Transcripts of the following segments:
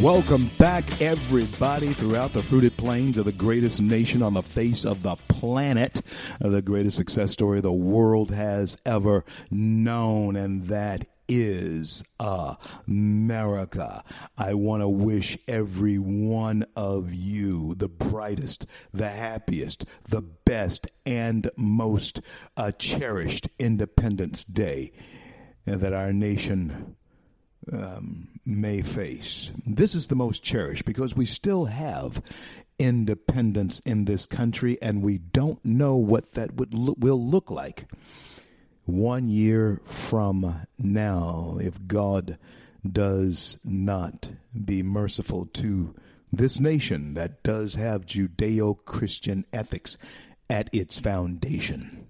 Welcome back, everybody, throughout the fruited plains of the greatest nation on the face of the planet, the greatest success story the world has ever known, and that is America. I want to wish every one of you the brightest, the happiest, the best, and most cherished Independence Day that our nation may face. This is the most cherished because we still have independence in this country, and we don't know what that will look like 1 year from now if God does not be merciful to this nation that does have Judeo-Christian ethics at its foundation.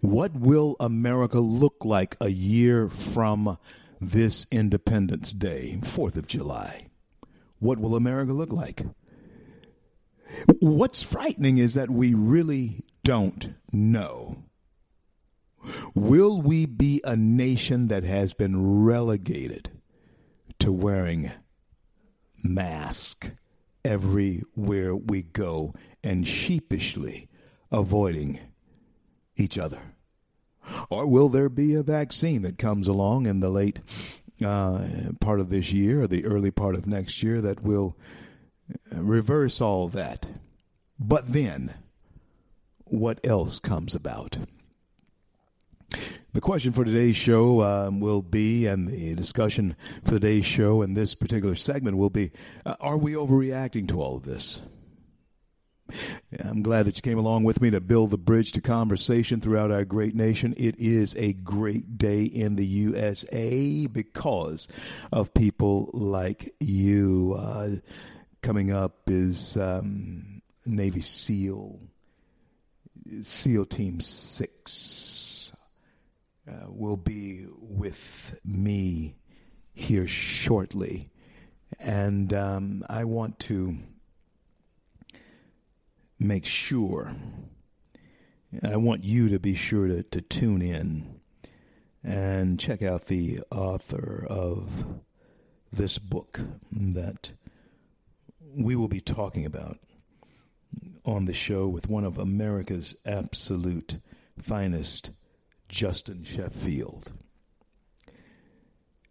What will America look like a year from this Independence Day, 4th of July? What will America look like? What's frightening is that we really don't know. Will we be a nation that has been relegated to wearing masks everywhere we go and sheepishly avoiding each other? Or will there be a vaccine that comes along in the late part of this year or the early part of next year that will reverse all that? But then, what else comes about? The question for today's show will be, and the discussion for today's show in this particular segment will be, are we overreacting to all of this? I'm glad that you came along with me to build the bridge to conversation throughout our great nation. It is a great day in the USA because of people like you. Coming up is Navy SEAL Team 6 will be with me here shortly. And I want to make sure, I want you to be sure to tune in and check out the author of this book that we will be talking about on the show with one of America's absolute finest, Justin Sheffield.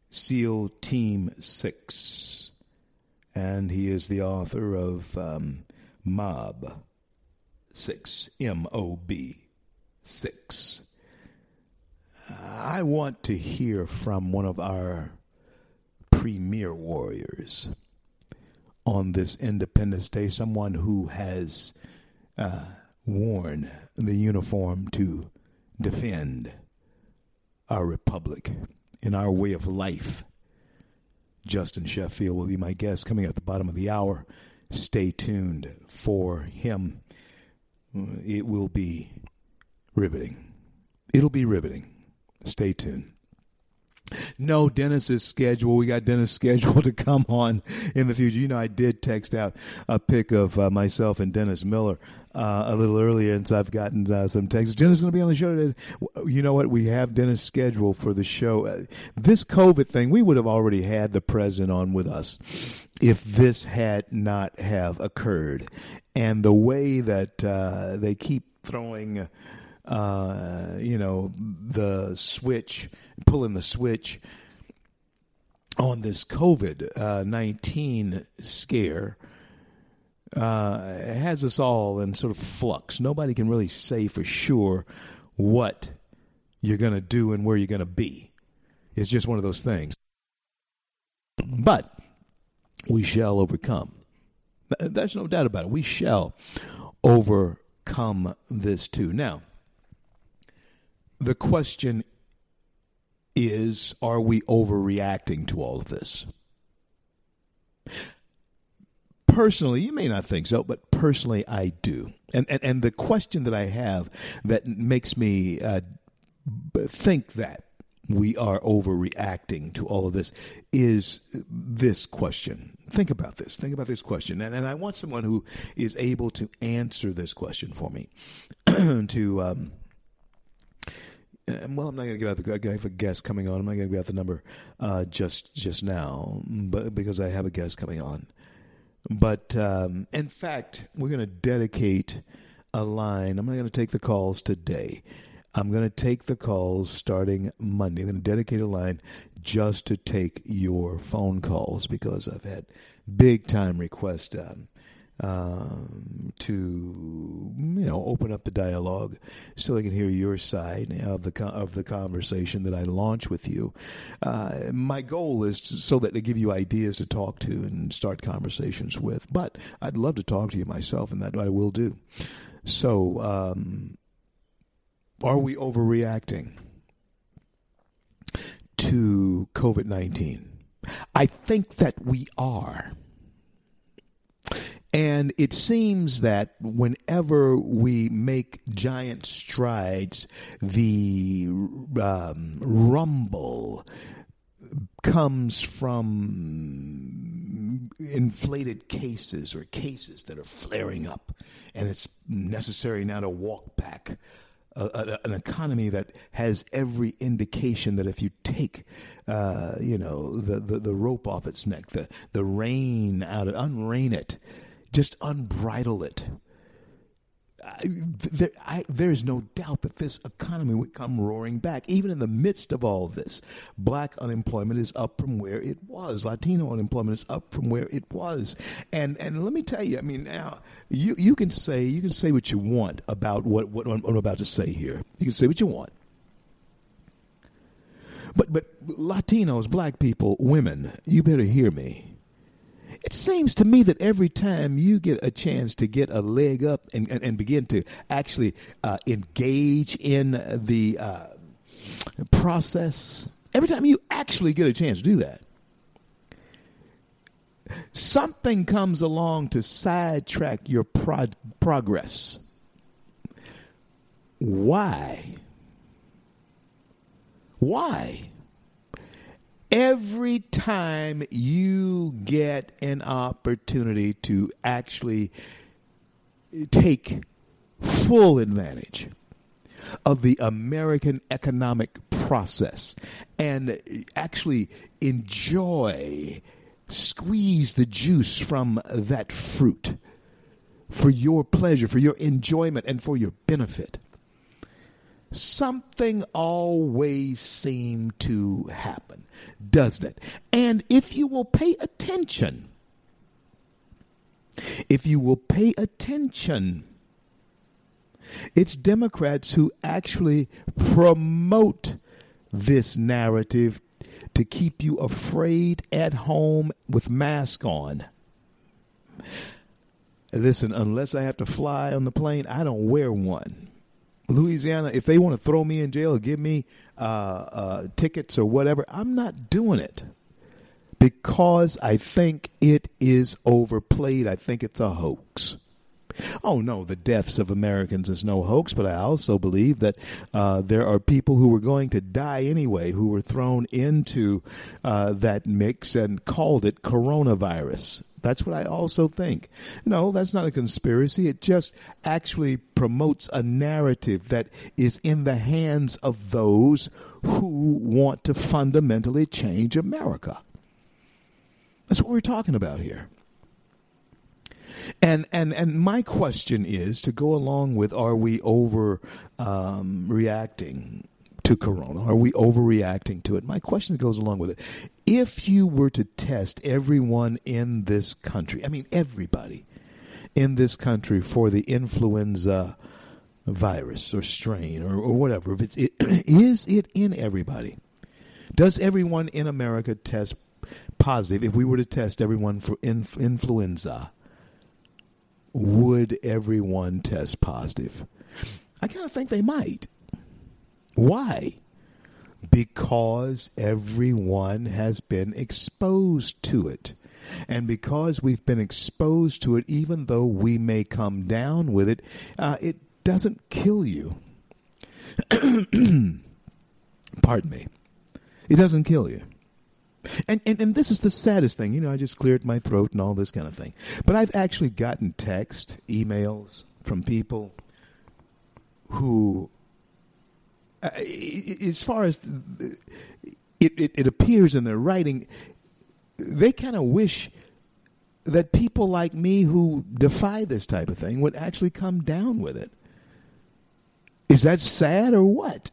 SEAL Team 6, and he is the author of MOB 6, M-O-B 6. I want to hear from one of our premier warriors on this Independence Day, someone who has worn the uniform to defend our republic and our way of life. Justin Sheffield will be my guest coming at the bottom of the hour. Stay tuned for him. It will be riveting. It'll be riveting. Stay tuned. No, Dennis is scheduled. We got Dennis scheduled to come on in the future. You know, I did text out a pic of myself and Dennis Miller a little earlier, and so I've gotten some texts. Dennis is going to be on the show today. You know what? We have Dennis scheduled for the show. This COVID thing, we would have already had the president on with us if this had not have occurred. And the way that they keep throwing the switch, pulling the switch on this COVID-19 scare has us all in sort of flux. Nobody can really say for sure what you're going to do and where you're going to be. It's just one of those things. But we shall overcome. That's no doubt about it. We shall overcome this too. Now, the question is, are we overreacting to all of this? Personally, you may not think so, but personally I do. And the question that I have that makes me think that we are overreacting to all of this is this question. Think about this. Think about this question. And I want someone who is able to answer this question for me to well, I'm not going to give out the. I have a guest coming on. I'm not going to give out the number just now, but because I have a guest coming on. But in fact, we're going to dedicate a line. I'm not going to take the calls today. I'm going to take the calls starting Monday. I'm going to dedicate a line just to take your phone calls because I've had big time requests to open up the dialogue so I can hear your side of the conversation that I launch with you. My goal is so that they give you ideas to talk to and start conversations with. But I'd love to talk to you myself, and that I will do. So, are we overreacting to COVID-19? I think that we are. And it seems that whenever we make giant strides, the rumble comes from inflated cases or cases that are flaring up. And it's necessary now to walk back an economy that has every indication that if you take, the rope off its neck, the rein out, unrein it, just unbridle it. There is no doubt that this economy would come roaring back. Even in the midst of all of this, black unemployment is up from where it was. Latino unemployment is up from where it was. And let me tell you, I mean, now you can say what you want about what I'm about to say here. You can say what you want. But Latinos, black people, women, you better hear me. It seems to me that every time you get a chance to get a leg up and begin to actually engage in the process, every time you actually get a chance to do that, something comes along to sidetrack your progress. Why? Why? Every time you get an opportunity to actually take full advantage of the American economic process and actually enjoy, squeeze the juice from that fruit for your pleasure, for your enjoyment, and for your benefit, something always seems to happen, doesn't it? And if you will pay attention, it's Democrats who actually promote this narrative to keep you afraid at home with mask on. Listen, unless I have to fly on the plane, I don't wear one. Louisiana, if they want to throw me in jail or give me tickets or whatever, I'm not doing it because I think it is overplayed. I think it's a hoax. Oh, no, the deaths of Americans is no hoax, but I also believe that there are people who were going to die anyway who were thrown into that mix and called it coronavirus. That's what I also think. No, that's not a conspiracy. It just actually promotes a narrative that is in the hands of those who want to fundamentally change America. That's what we're talking about here. And my question is to go along with, are we overreacting to corona? Are we overreacting to it? My question goes along with it. If you were to test everyone in this country, I mean everybody in this country for the influenza virus or strain or whatever, if is it in everybody? Does everyone in America test positive, if we were to test everyone for influenza, would everyone test positive? I kind of think they might. Why? Because everyone has been exposed to it. And because we've been exposed to it, even though we may come down with it, it doesn't kill you. Pardon me. It doesn't kill you. And this is the saddest thing. You know, I just cleared my throat and all this kind of thing. But I've actually gotten text, emails from people who, as far as it appears in their writing, they kind of wish that people like me who defy this type of thing would actually come down with it. Is that sad or what?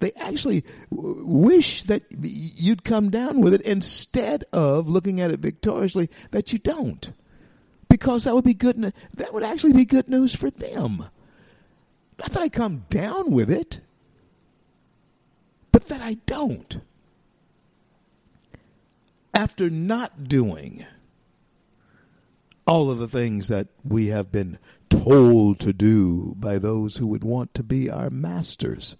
They actually wish that you'd come down with it instead of looking at it victoriously that you don't, because that would be good. That would actually be good news for them. Not that I come down with it, but that I don't. After not doing all of the things that we have been told to do by those who would want to be our masters.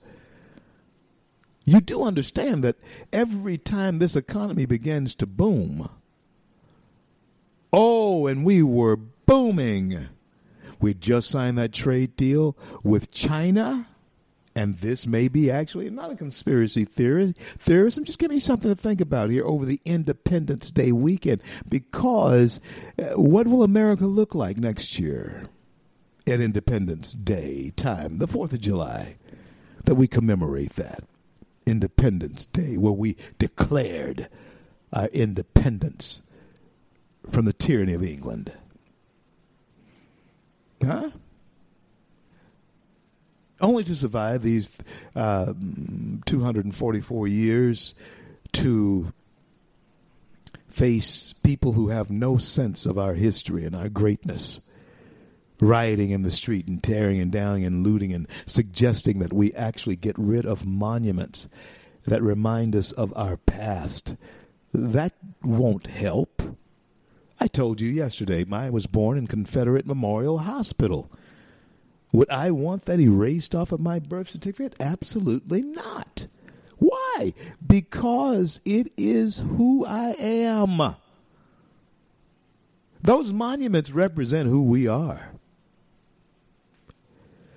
You do understand that every time this economy begins to boom, oh, and we were booming. We just signed that trade deal with China. And this may be actually not a conspiracy theorist. I'm just giving you something to think about here over the Independence Day weekend, because what will America look like next year at Independence Day time, the 4th of July, that we commemorate that Independence Day where we declared our independence from the tyranny of England? Huh? Only to survive these 244 years to face people who have no sense of our history and our greatness, rioting in the street and tearing and downing and looting and suggesting that we actually get rid of monuments that remind us of our past. That won't help. I told you yesterday, I was born in Confederate Memorial Hospital. Would I want that erased off of my birth certificate? Absolutely not. Why? Because it is who I am. Those monuments represent who we are.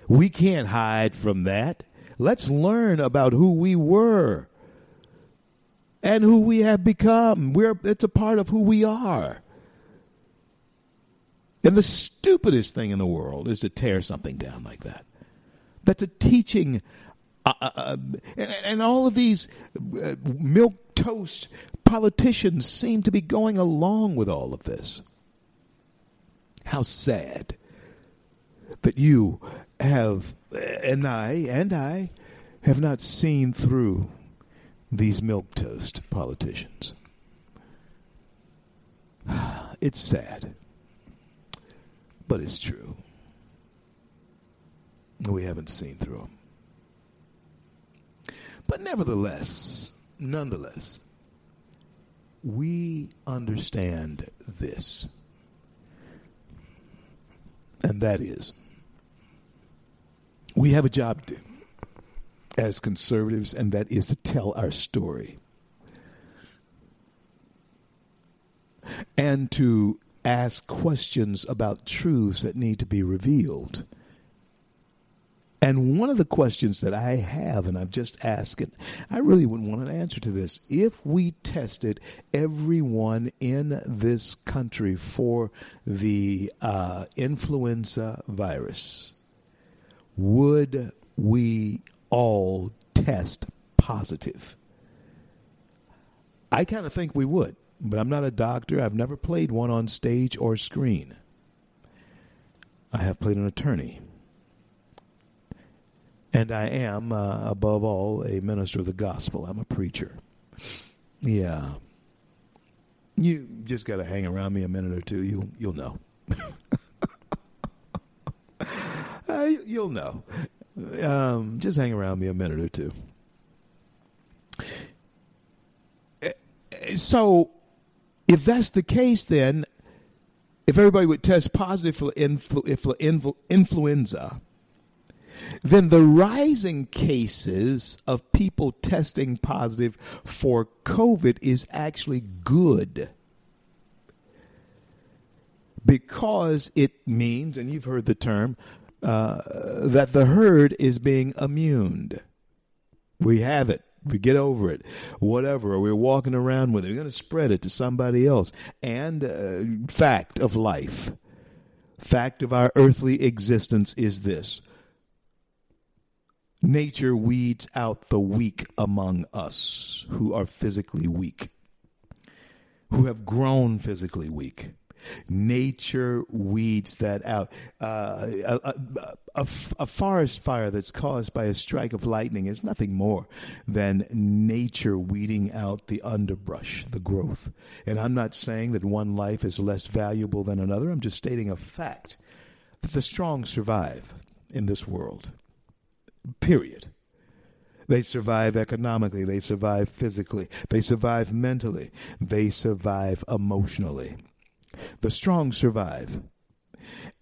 We can't hide from that. Let's learn about who we were and who we have become. It's a part of who we are. And the stupidest thing in the world is to tear something down like that. That's a teaching. And all of these milquetoast politicians seem to be going along with all of this. How sad that you have, and I have not seen through these milquetoast politicians. It's sad. But it's true. We haven't seen through them. But nonetheless, we understand this. And that is, we have a job to do as conservatives, and that is to tell our story. And to ask questions about truths that need to be revealed. And one of the questions that I have, and I've just asked it, I really wouldn't want an answer to this. If we tested everyone in this country for the influenza virus, would we all test positive? I kind of think we would. But I'm not a doctor. I've never played one on stage or screen. I have played an attorney. And I am, above all, a minister of the gospel. I'm a preacher. Yeah. You just got to hang around me a minute or two. You'll know. You'll know. Just hang around me a minute or two. So If that's the case, then if everybody would test positive for influenza, then the rising cases of people testing positive for COVID is actually good, because it means, and you've heard the term, that the herd is being immuned. We have it. We get over it, whatever, or we're walking around with it. We're going to spread it to somebody else. And fact of life, fact of our earthly existence is this. Nature weeds out the weak among us who are physically weak, who have grown physically weak. Nature weeds that out. A forest fire that's caused by a strike of lightning is nothing more than nature weeding out the underbrush, the growth. And I'm not saying that one life is less valuable than another. I'm just stating a fact that the strong survive in this world, period. They survive economically. They survive physically. They survive mentally. They survive emotionally. The strong survive.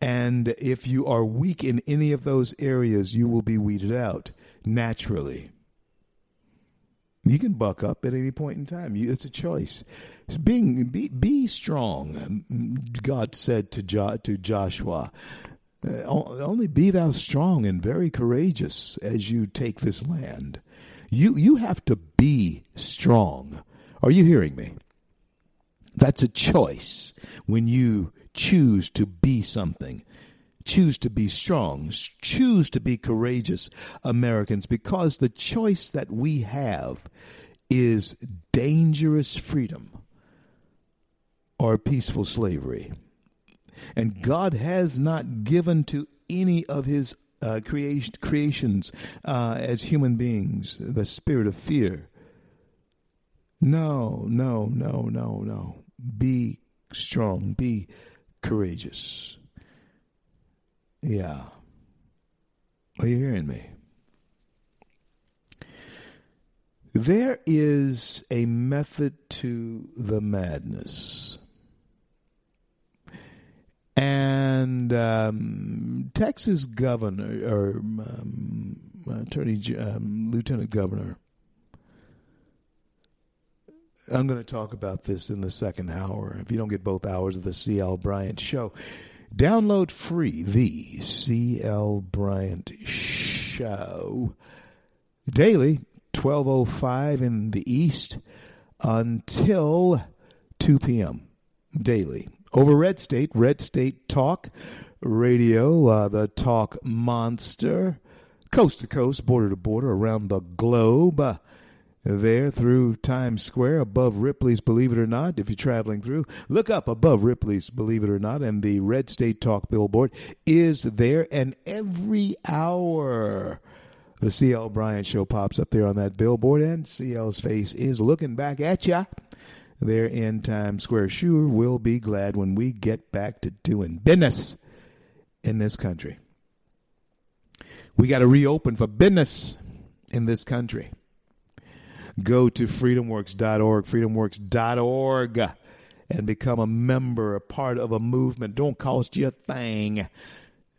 And if you are weak in any of those areas, you will be weeded out naturally. You can buck up at any point in time. It's a choice. Be strong. God said to Joshua, only be thou strong and very courageous as you take this land. You have to be strong. Are you hearing me? That's a choice. When you choose to be something, choose to be strong, choose to be courageous, Americans, because the choice that we have is dangerous freedom or peaceful slavery. And God has not given to any of his creations as human beings the spirit of fear. No. Be strong. Be courageous. Yeah. Are you hearing me? There is a method to the madness. And Texas governor, or lieutenant governor, I'm going to talk about this in the second hour. If you don't get both hours of the C.L. Bryant Show, download free the C.L. Bryant Show daily, 12:05 in the East until 2 p.m. daily over Red State Talk Radio, the Talk Monster, coast to coast, border to border, around the globe. There through Times Square, above Ripley's Believe It or Not, if you're traveling through. Look up above Ripley's Believe It or Not, and the Red State Talk billboard is there. And every hour, the C.L. Bryant Show pops up there on that billboard, and C.L.'s face is looking back at ya there in Times Square. Sure, we'll be glad when we get back to doing business in this country. We got to reopen for business in this country. Go to FreedomWorks.org, FreedomWorks.org, and become a member, a part of a movement. Don't cost you a thing.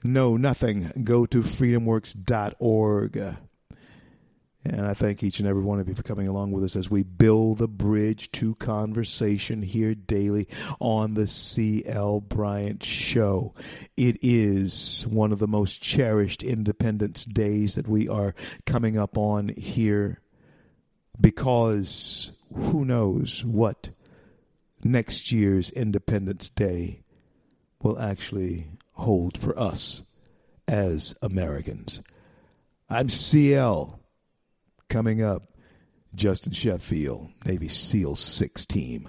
No, nothing. Go to FreedomWorks.org. And I thank each and every one of you for coming along with us as we build the bridge to conversation here daily on the C.L. Bryant Show. It is one of the most cherished Independence Days that we are coming up on here, because who knows what next year's Independence Day will actually hold for us as Americans. I'm CL. Coming up, Justin Sheffield, Navy SEAL 6 team.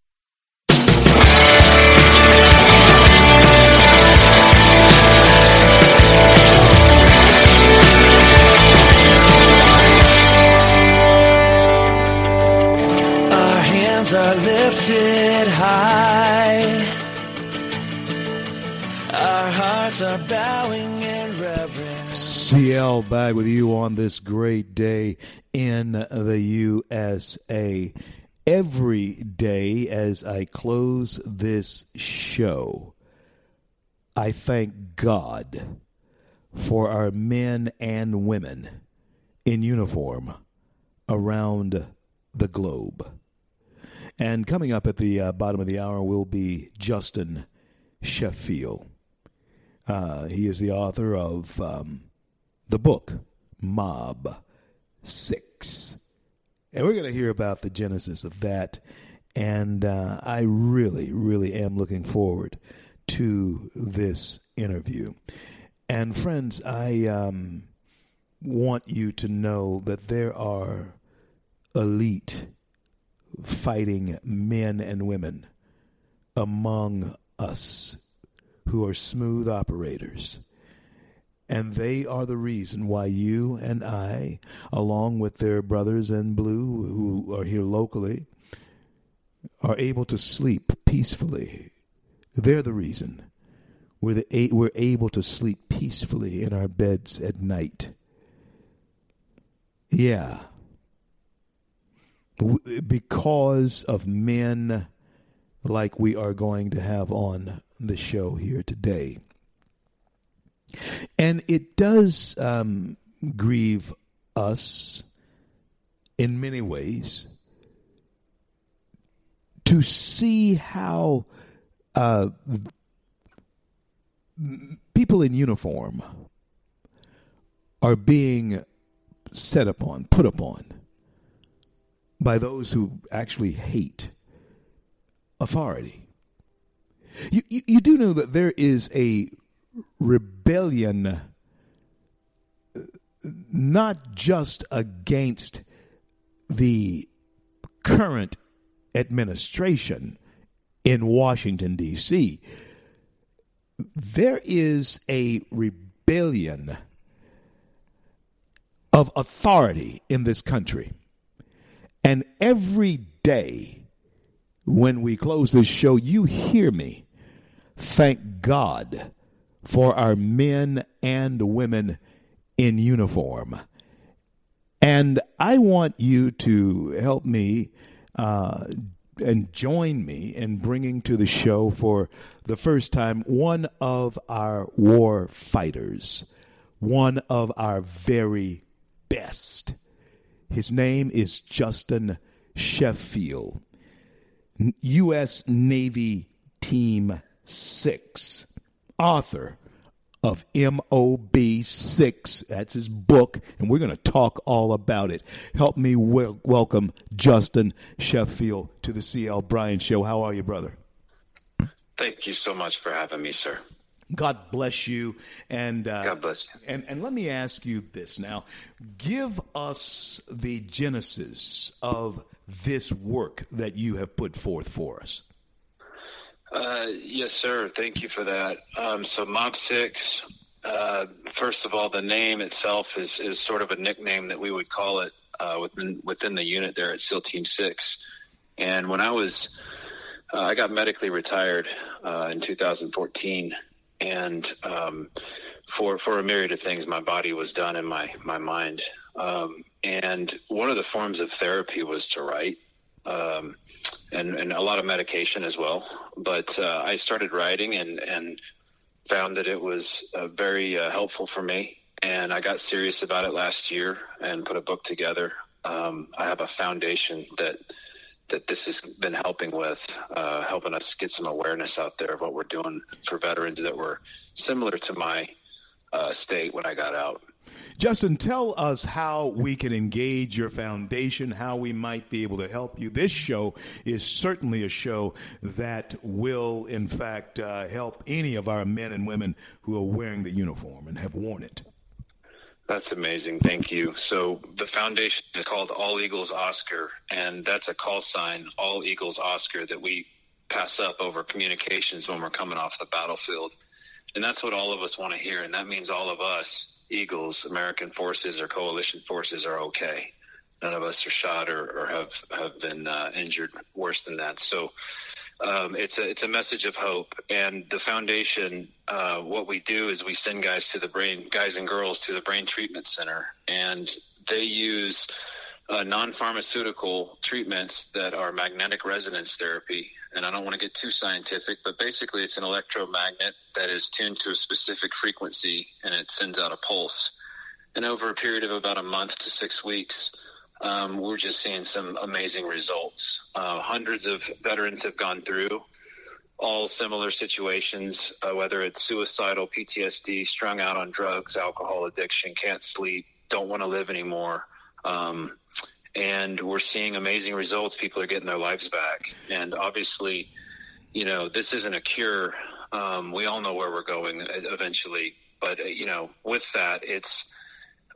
Are lifted high. Our hearts are bowing in reverence. CL back with you on this great day in the USA. Every day as I close this show, I thank God for our men and women in uniform around the globe. And coming up at the bottom of the hour will be Justin Sheffield. He is the author of the book, MOB 6. And we're going to hear about the genesis of that. And I really, really am looking forward to this interview. And friends, I want you to know that there are elite fighting men and women among us who are smooth operators. And they are the reason why you and I, along with their brothers in blue who are here locally, are able to sleep peacefully. They're the reason we're able to sleep peacefully in our beds at night. Yeah. Because of men like we are going to have on the show here today. And it does grieve us in many ways to see how people in uniform are being set upon, put upon, by those who actually hate authority. You do know that there is a rebellion not just against the current administration in Washington, D.C. There is a rebellion of authority in this country. And every day when we close this show, you hear me thank God for our men and women in uniform. And I want you to help me and join me in bringing to the show for the first time one of our war fighters, one of our very best. His name is Justin Sheffield, U.S. Navy Team 6, author of MOB 6. That's his book, and we're going to talk all about it. Help me welcome Justin Sheffield to the C.L. Bryan Show. How are you, brother? Thank you so much for having me, sir. God bless you. And God bless you. And let me ask you this now. Give us the genesis of this work that you have put forth for us. Yes, sir. Thank you for that. So MOB 6, first of all, the name itself is sort of a nickname that we would call it within the unit there at SEAL Team 6. And when I got medically retired in 2014. And for a myriad of things, my body was done in my mind. And one of the forms of therapy was to write, and a lot of medication as well. But I started writing and found that it was very helpful for me. And I got serious about it last year and put a book together. I have a foundation that that this has been helping with, helping us get some awareness out there of what we're doing for veterans that were similar to my state when I got out. Justin, tell us how we can engage your foundation, how we might be able to help you. This show is certainly a show that will, in fact, help any of our men and women who are wearing the uniform and have worn it. That's amazing. Thank you. So the foundation is called All Eagles Oscar, and that's a call sign, All Eagles Oscar, that we pass up over communications when we're coming off the battlefield. And that's what all of us want to hear, and that means all of us, Eagles, American forces or coalition forces, are okay. None of us are shot or have been injured worse than that. So it's a message of hope. And the foundation, what we do is we send guys and girls to the Brain Treatment Center, and they use non-pharmaceutical treatments that are magnetic resonance therapy. And I don't want to get too scientific, but basically it's an electromagnet that is tuned to a specific frequency, and it sends out a pulse. And over a period of about a month to 6 weeks, we're just seeing some amazing results. Hundreds of veterans have gone through all similar situations, whether it's suicidal, PTSD, strung out on drugs, alcohol addiction, can't sleep, don't want to live anymore. And we're seeing amazing results. People are getting their lives back. And obviously, you know, this isn't a cure. We all know where we're going eventually. But, you know, with that, it's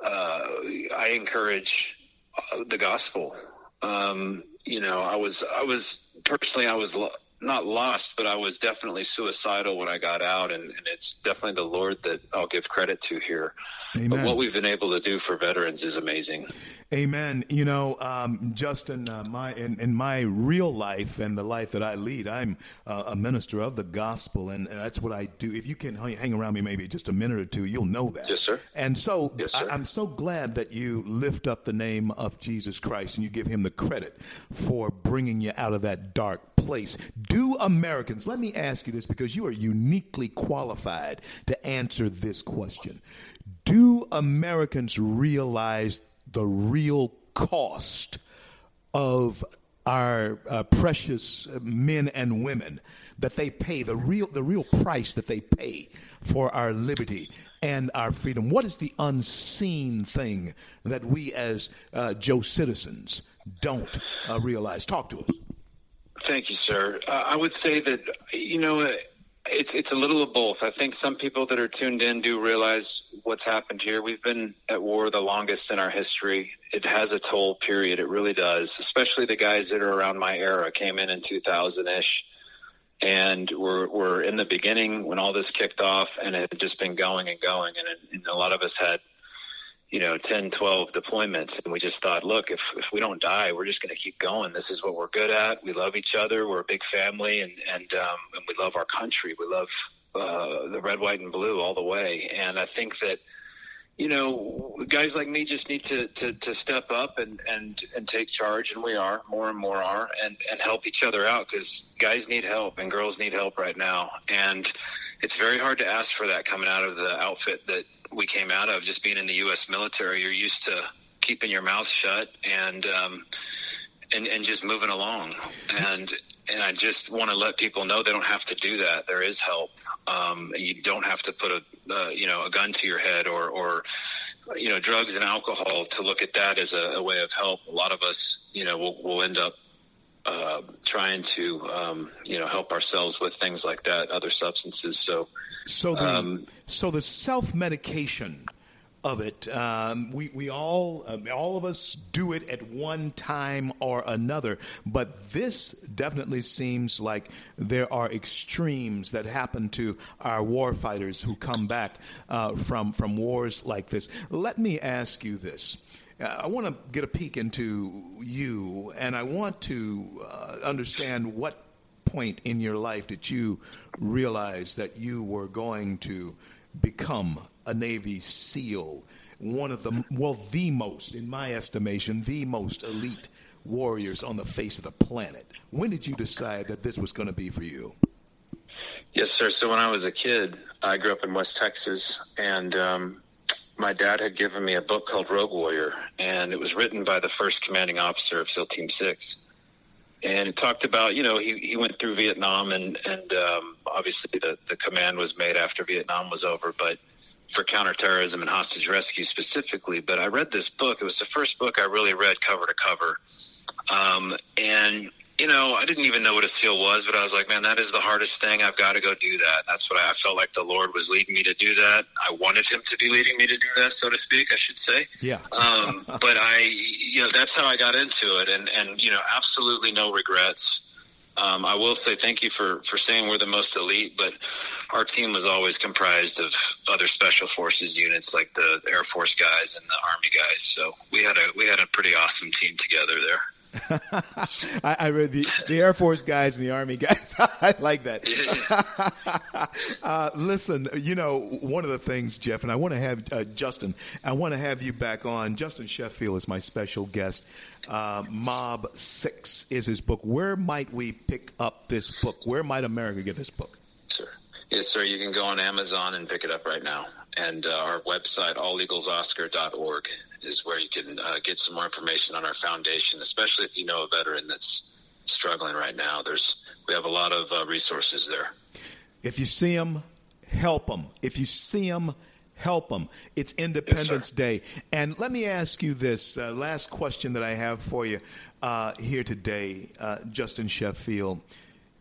I encourage the gospel. You know, I was not lost, but I was definitely suicidal when I got out, and it's definitely the Lord that I'll give credit to here. Amen. But what we've been able to do for veterans is amazing. Amen. You know, Justin, in my real life and the life that I lead, I'm a minister of the gospel, and that's what I do. If you can hang around me maybe just a minute or two, you'll know that. Yes, sir. And so yes, sir. I'm so glad that you lift up the name of Jesus Christ and you give him the credit for bringing you out of that dark place. Do Americans, let me ask you this because you are uniquely qualified to answer this question. Do Americans realize the real cost of our precious men and women that they pay, the real price that they pay for our liberty and our freedom? What is the unseen thing that we as Joe citizens don't realize? Talk to us. Thank you, sir. I would say that, you know, it's a little of both. I think some people that are tuned in do realize what's happened here. We've been at war the longest in our history. It has a toll, period. It really does, especially the guys that are around my era, came in 2000-ish, and were in the beginning when all this kicked off, and it had just been going and going, and a lot of us had, you know, 10, 12 deployments. And we just thought, look, if we don't die, we're just going to keep going. This is what we're good at. We love each other. We're a big family. And we love our country. We love the red, white, and blue all the way. And I think that, you know, guys like me just need to step up and take charge. And we are, more and more are, and help each other out, because guys need help and girls need help right now. And it's very hard to ask for that coming out of the outfit that we came out of. Just being in the U.S. military, you're used to keeping your mouth shut and just moving along. And I just want to let people know they don't have to do that. There is help. You don't have to put a gun to your head or drugs and alcohol to look at that as a way of help. A lot of us, you know, we'll end up trying to, help ourselves with things like that, other substances. So the self-medication of it, we all of us do it at one time or another, but this definitely seems like there are extremes that happen to our war fighters who come back from wars like this. Let me ask you this. I want to get a peek into you, and I want to understand what point in your life did you realize that you were going to become a Navy SEAL, one of the most, in my estimation, the most elite warriors on the face of the planet? When did you decide that this was going to be for you? Yes, sir. So when I was a kid, I grew up in West Texas, and my dad had given me a book called Rogue Warrior, and it was written by the first commanding officer of SEAL Team 6. And it talked about, you know, he went through Vietnam, and obviously the command was made after Vietnam was over, but for counterterrorism and hostage rescue specifically. But I read this book. It was the first book I really read cover to cover. And, you know, I didn't even know what a SEAL was, but I was like, man, that is the hardest thing. I've got to go do that. That's what I felt like the Lord was leading me to do that. I wanted him to be leading me to do that, so to speak, I should say. Yeah. But I, you know, that's how I got into it. And, you know, absolutely no regrets. I will say thank you for saying we're the most elite, but our team was always comprised of other special forces units like the Air Force guys and the Army guys. So we had a pretty awesome team together there. I read the Air Force guys and the Army guys. I like that. Listen, you know, one of the things, Jeff, and I want to have Justin, I want to have you back on. Justin Sheffield is my special guest. MOB 6 is his book. Where might we pick up this book? Where might America get this book? Sure. Yes, sir. You can go on Amazon and pick it up right now. And our website, alleaglesoscar.org, is where you can get some more information on our foundation, especially if you know a veteran that's struggling right now. We have a lot of resources there. If you see them, help them. If you see them, help them. It's Independence Day. And let me ask you this last question that I have for you here today, Justin Sheffield.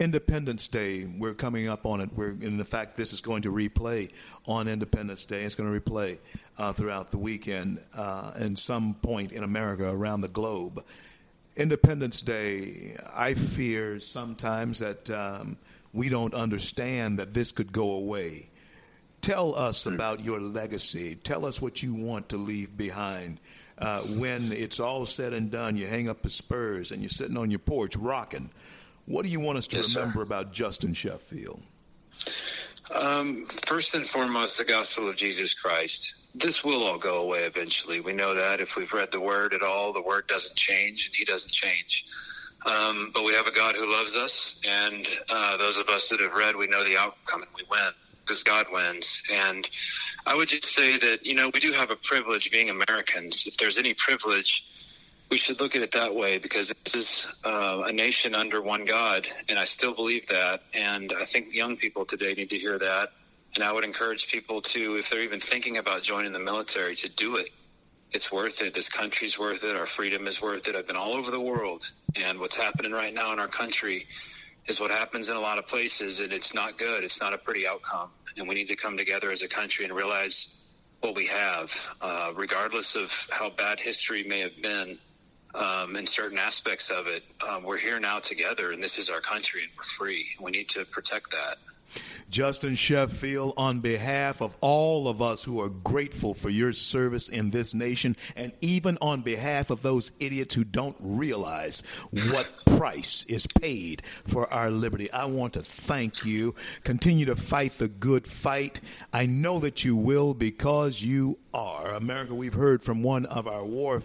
Independence Day, we're coming up on it. This is going to replay on Independence Day. It's going to replay throughout the weekend and some point in America, around the globe. Independence Day, I fear sometimes that we don't understand that this could go away. Tell us about your legacy. Tell us what you want to leave behind. When it's all said and done, you hang up the spurs and you're sitting on your porch rocking. What do you want us to remember about Justin Sheffield? First and foremost, the gospel of Jesus Christ. This will all go away eventually. We know that if we've read the Word at all, the Word doesn't change, and He doesn't change. But we have a God who loves us, and those of us that have read, we know the outcome, and we win because God wins. And I would just say that, you know, we do have a privilege being Americans. If there's any privilege, we should look at it that way, because this is a nation under one God, and I still believe that. And I think young people today need to hear that. And I would encourage people to, if they're even thinking about joining the military, to do it. It's worth it. This country's worth it. Our freedom is worth it. I've been all over the world, and what's happening right now in our country is what happens in a lot of places, and it's not good. It's not a pretty outcome, and we need to come together as a country and realize what we have, regardless of how bad history may have been. In certain aspects of it, we're here now together, and this is our country, and we're free. We need to protect that. Justin Sheffield, on behalf of all of us who are grateful for your service in this nation, and even on behalf of those idiots who don't realize what price is paid for our liberty, I want to thank you. Continue to fight the good fight. I know that you will, because you are. America, we've heard from one of our war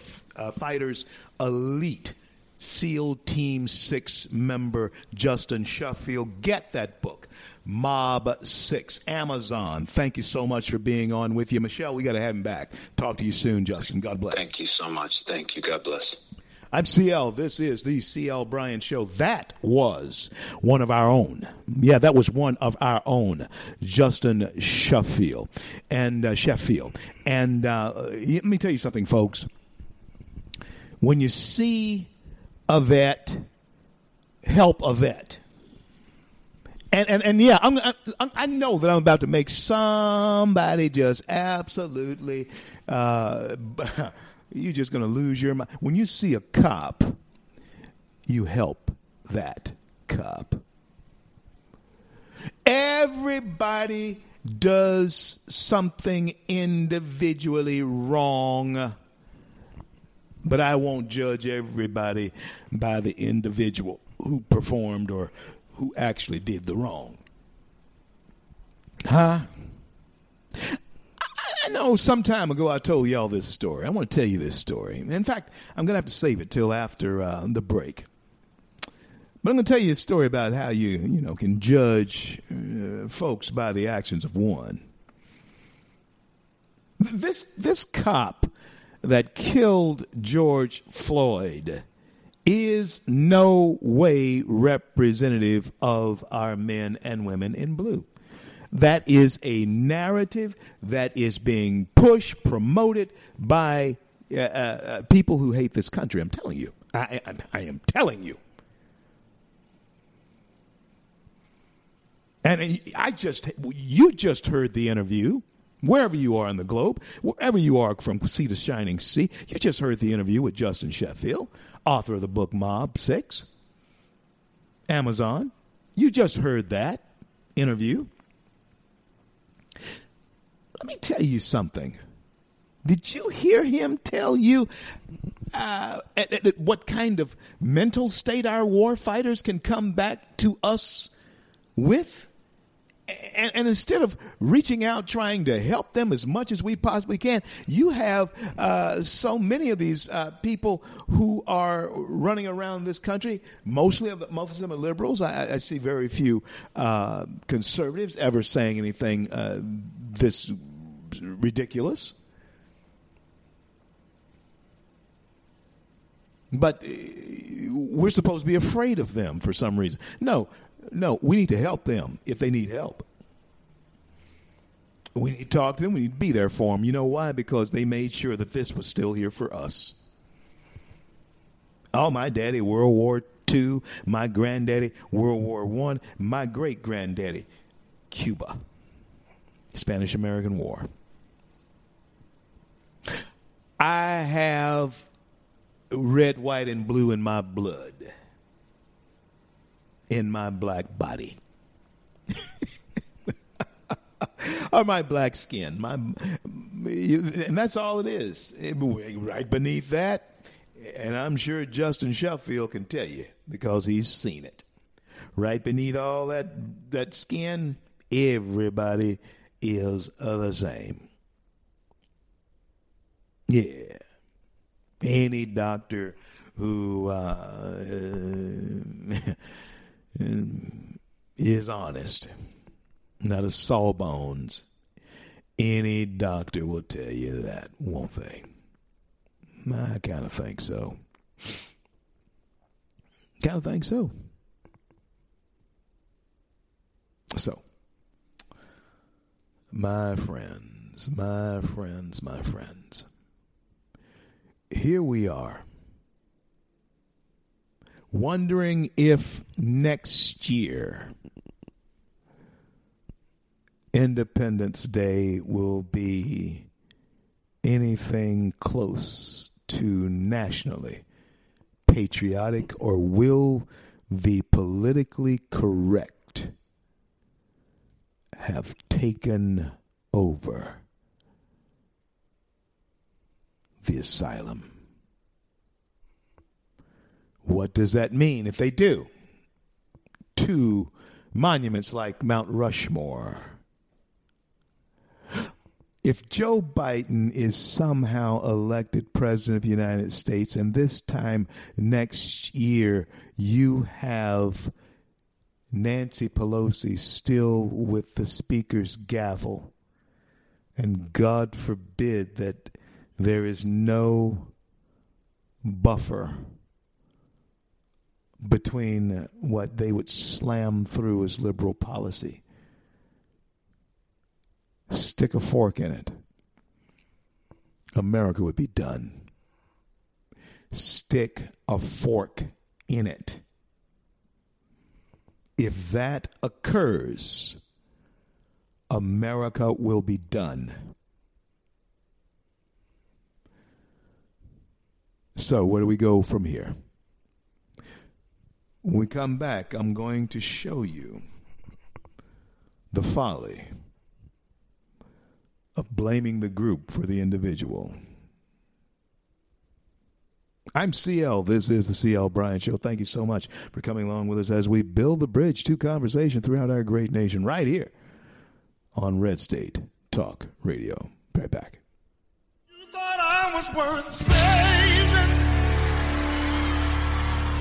fighters, elite SEAL Team 6 member Justin Sheffield. Get that book, MOB 6, Amazon. Thank you so much for being on with you. Michelle, we got to have him back. Talk to you soon, Justin. God bless. Thank you so much. Thank you. God bless. I'm CL. This is the CL Bryan Show. That was one of our own. Yeah, that was one of our own, Justin Sheffield. And let me tell you something, folks. When you see a vet, help a vet. And yeah, I know that I'm about to make somebody just absolutely, you're just going to lose your mind. When you see a cop, you help that cop. Everybody does something individually wrong, but I won't judge everybody by the individual who performed or who actually did the wrong. Huh? I know some time ago I told y'all this story. I want to tell you this story. In fact, I'm going to have to save it till after the break. But I'm going to tell you a story about how you can judge folks by the actions of one. This cop that killed George Floyd is no way representative of our men and women in blue. That is a narrative that is being pushed, promoted by people who hate this country. I'm telling you. I am telling you. And you just heard the interview, wherever you are in the globe, wherever you are from sea to shining sea, you just heard the interview with Justin Sheffield, author of the book MOB 6, Amazon. You just heard that interview. Let me tell you something. Did you hear him tell you what kind of mental state our war fighters can come back to us with? And instead of reaching out, trying to help them as much as we possibly can, you have so many of these people who are running around this country, most of them are liberals. I see very few conservatives ever saying anything this ridiculous. But we're supposed to be afraid of them for some reason. No, we need to help them if they need help. We need to talk to them. We need to be there for them. You know why? Because they made sure that this was still here for us. Oh, my daddy, World War II. My granddaddy, World War I. My great-granddaddy, Cuba. Spanish-American War. I have red, white, and blue in my blood. In my black body, or my black skin, and that's all it is. Right beneath that, and I'm sure Justin Sheffield can tell you because he's seen it. Right beneath all that skin, everybody is the same. Yeah, any doctor who. Is honest, not a sawbones. Any doctor will tell you that, won't they? I kind of think so. So, my friends, here we are. Wondering if next year Independence Day will be anything close to nationally patriotic, or will the politically correct have taken over the asylum? What does that mean if they do? To monuments like Mount Rushmore. If Joe Biden is somehow elected president of the United States, and this time next year you have Nancy Pelosi still with the speaker's gavel, and God forbid that there is no buffer between what they would slam through as liberal policy. Stick a fork in it. America would be done. Stick a fork in it. If that occurs, America will be done. So where do we go from here? When we come back, I'm going to show you the folly of blaming the group for the individual. I'm CL. This is the CL Bryant Show. Thank you so much for coming along with us as we build the bridge to conversation throughout our great nation right here on Red State Talk Radio. Be right back. You thought I was worth saving.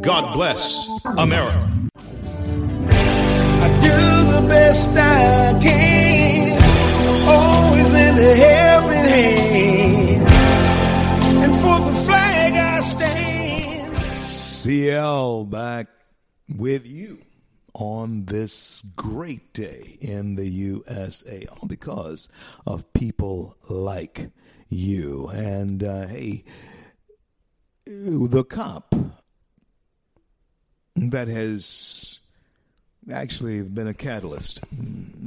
God bless America. Do the best I can, always lend a helping hand, and for the flag I stand. CL back with you on this great day in the USA, all because of people like you. And hey, the cop that has... actually been a catalyst.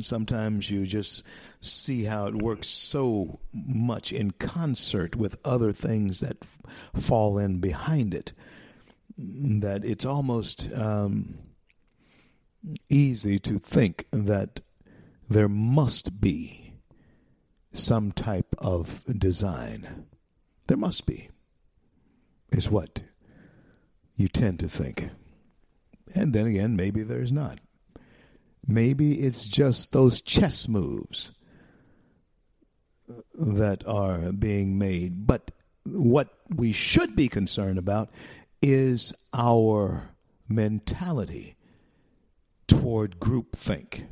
Sometimes you just see how it works so much in concert with other things that fall in behind it that it's almost easy to think that there must be some type of design. There must be, is what you tend to think. And then again, maybe there's not. Maybe it's just those chess moves that are being made. But what we should be concerned about is our mentality toward groupthink.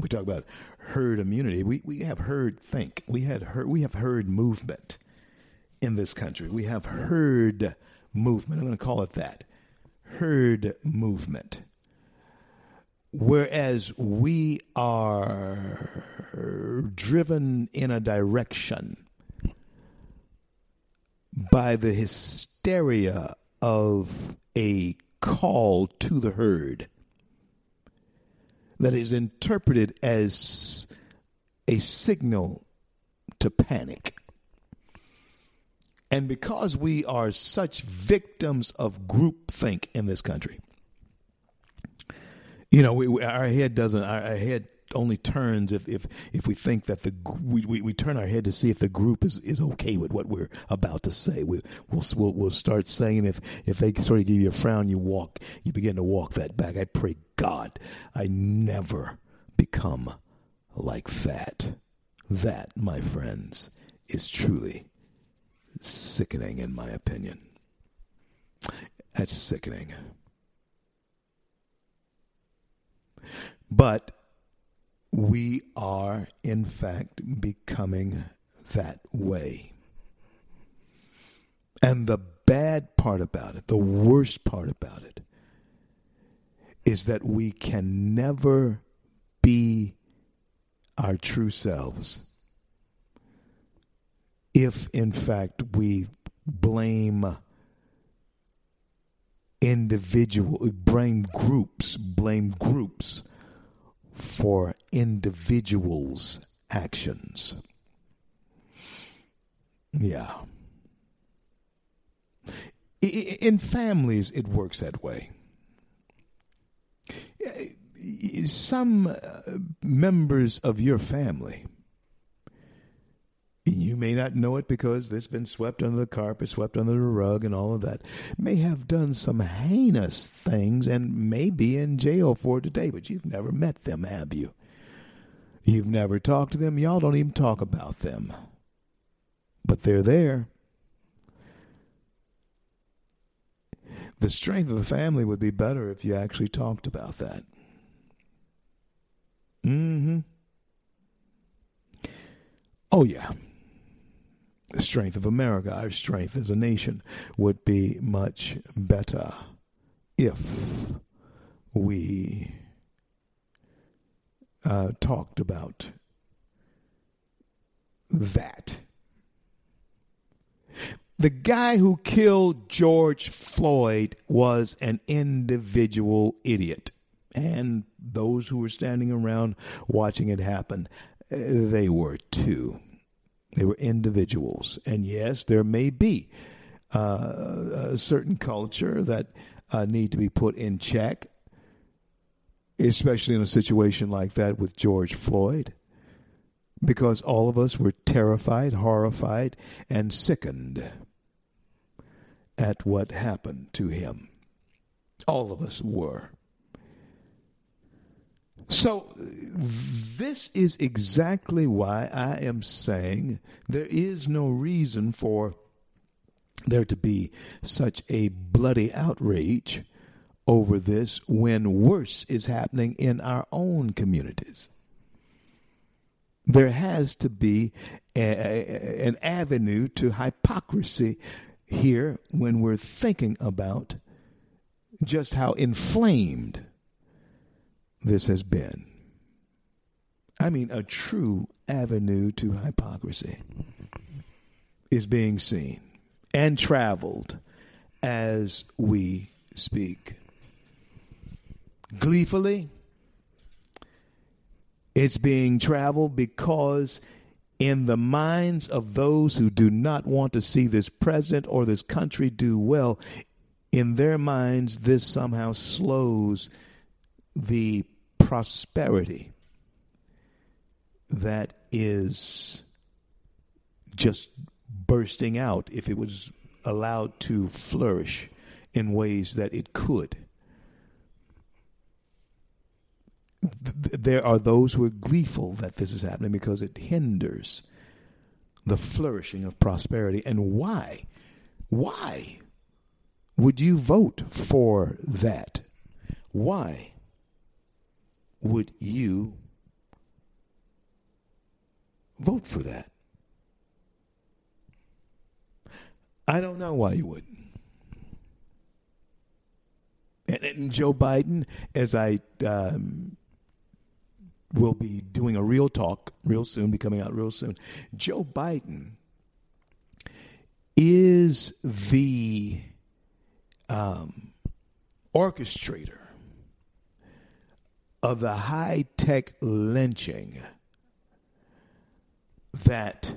We talk about herd immunity. We have herd think. We have herd movement in this country. We have herd movement. I'm going to call it that. Herd movement. Whereas we are driven in a direction by the hysteria of a call to the herd that is interpreted as a signal to panic. And because we are such victims of groupthink in this country, you know, our head only turns if we think that we turn our head to see if the group is okay with what we're about to say. We'll start saying if they sort of give you a frown, you begin to walk that back. I pray God, I never become like that. That, my friends, is truly sickening, in my opinion. That's sickening. But we are, in fact, becoming that way. And the bad part about it, the worst part about it, is that we can never be our true selves. If, in fact, we blame groups for individuals' actions. Yeah. In families, it works that way. Some members of your family, you may not know it because this has been swept under the carpet, swept under the rug and all of that, may have done some heinous things and may be in jail for today, but you've never met them, have you? You've never talked to them. Y'all don't even talk about them. But they're there. The strength of the family would be better if you actually talked about that. Mm-hmm. Oh, yeah. The strength of America, our strength as a nation, would be much better if we talked about that. The guy who killed George Floyd was an individual idiot and Those who were standing around watching it happen, they were too. They were individuals. And yes, there may be a certain culture that need to be put in check, especially in a situation like that with George Floyd, because all of us were terrified, horrified, and sickened at what happened to him. All of us were. So this is exactly why I am saying there is no reason for there to be such a bloody outrage over this when worse is happening in our own communities. There has to be an avenue to hypocrisy here when we're thinking about just how inflamed this has been. I mean, a true avenue to hypocrisy is being seen and traveled as we speak. Gleefully, it's being traveled because in the minds of those who do not want to see this president or this country do well, in their minds, this somehow slows the prosperity that is just bursting out if it was allowed to flourish in ways that it could. There are those who are gleeful that this is happening because it hinders the flourishing of prosperity. And why? Why would you vote for that? Why would you vote for that? I don't know why you wouldn't. And Joe Biden, as I will be doing a real talk real soon, be coming out real soon, Joe Biden is the orchestrator of the high-tech lynching that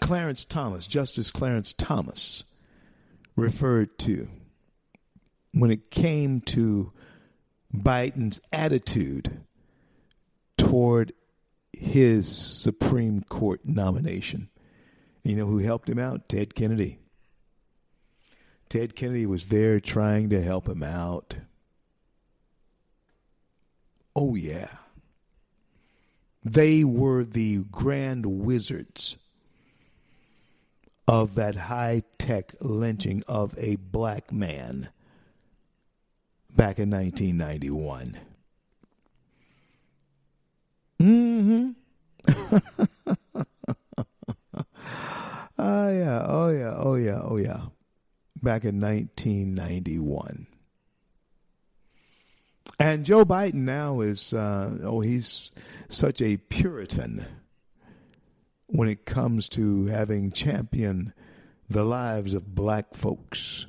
Clarence Thomas, Justice Clarence Thomas, referred to when it came to Biden's attitude toward his Supreme Court nomination. You know who helped him out? Ted Kennedy. Ted Kennedy was there trying to help him out. Oh, yeah. They were the grand wizards of that high-tech lynching of a black man back in 1991. Oh, yeah. Back in 1991. And Joe Biden now is, he's such a Puritan when it comes to having championed the lives of black folks.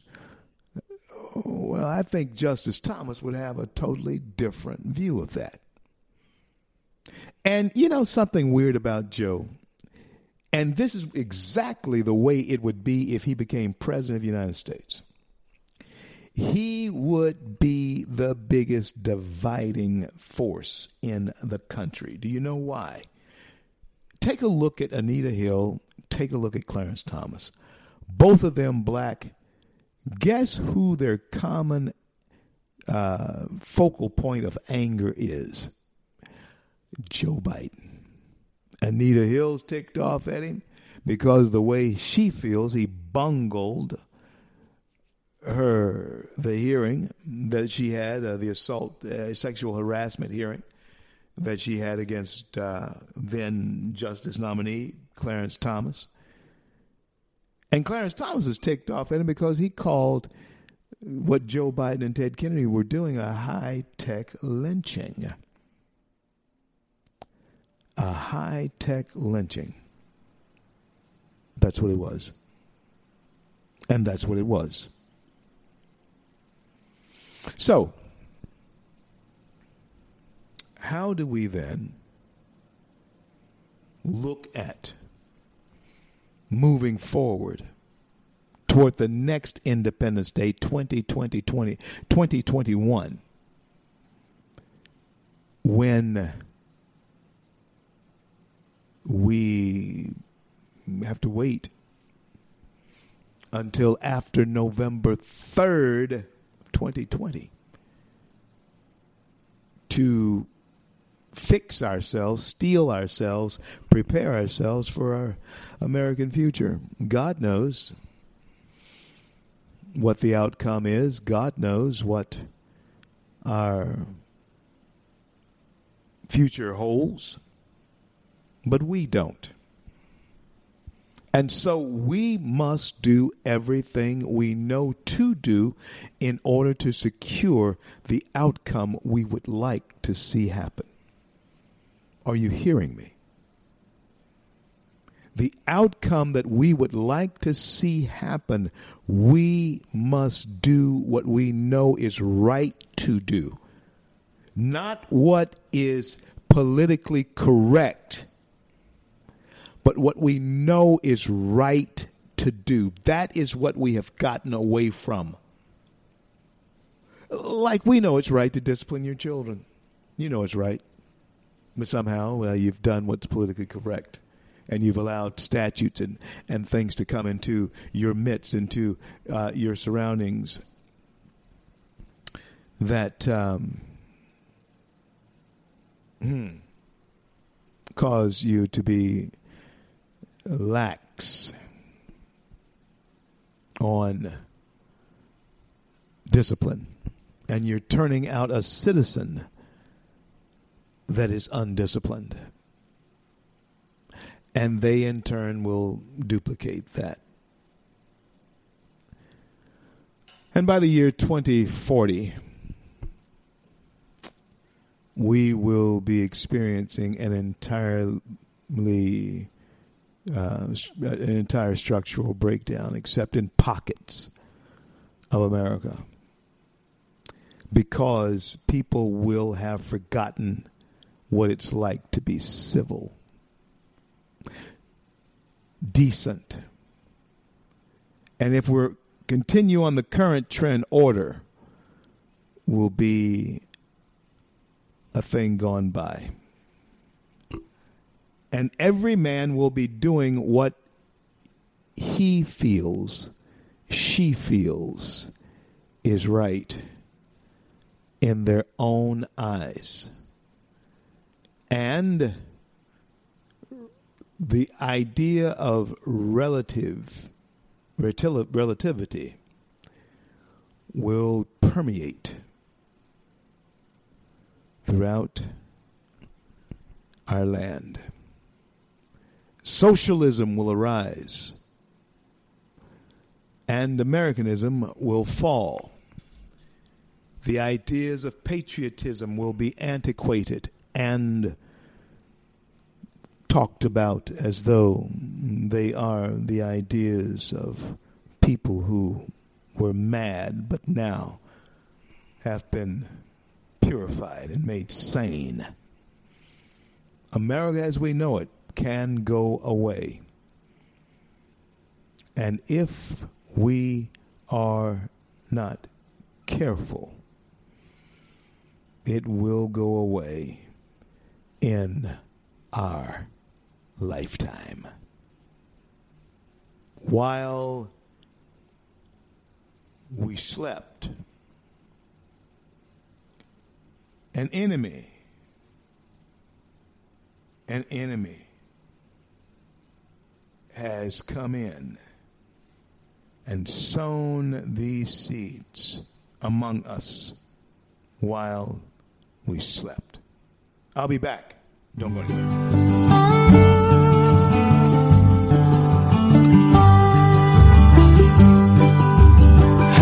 Well, I think Justice Thomas would have a totally different view of that. And you know something weird about Joe? And this is exactly the way it would be if he became president of the United States. He would be the biggest dividing force in the country. Do you know why? Take a look at Anita Hill. Take a look at Clarence Thomas. Both of them black. Guess who their common focal point of anger is? Joe Biden. Anita Hill's ticked off at him because of the way she feels he bungled the hearing that she had, the assault, sexual harassment hearing that she had against then Justice nominee Clarence Thomas. And Clarence Thomas is ticked off at him because he called what Joe Biden and Ted Kennedy were doing a high-tech lynching. A high-tech lynching. That's what it was. And that's what it was. So how do we then look at moving forward toward the next Independence Day, 2021, when we have to wait until after November 3rd, 2020, to fix ourselves, steel ourselves, prepare ourselves for our American future. God knows what the outcome is. God knows what our future holds, but we don't. And so we must do everything we know to do in order to secure the outcome we would like to see happen. Are you hearing me? The outcome that we would like to see happen, we must do what we know is right to do, not what is politically correct, but what we know is right to do. That is what we have gotten away from. Like, we know it's right to discipline your children. You know it's right. But somehow, well, you've done what's politically correct, and you've allowed statutes and things to come into your midst, into your surroundings that cause you to be lax on discipline. And you're turning out a citizen that is undisciplined. And they in turn will duplicate that. And by the year 2040, we will be experiencing an entire structural breakdown, except in pockets of America, because people will have forgotten what it's like to be civil, decent. And if we continue on the current trend, order will be a thing gone by. And every man will be doing what he feels, she feels is right in their own eyes. And the idea of relativity will permeate throughout our land. Socialism will arise, and Americanism will fall. The ideas of patriotism will be antiquated and talked about as though they are the ideas of people who were mad but now have been purified and made sane. America as we know it can go away. And if we are not careful, it will go away in our lifetime. While we slept, an enemy has come in and sown these seeds among us while we slept. I'll be back. Don't go anywhere.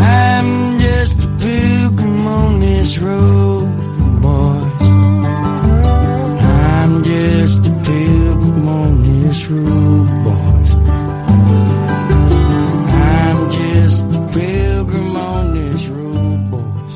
I'm just a pilgrim on this road, boys. I'm just a pilgrim on this road, boys. I'm just a pilgrim on this road, boys.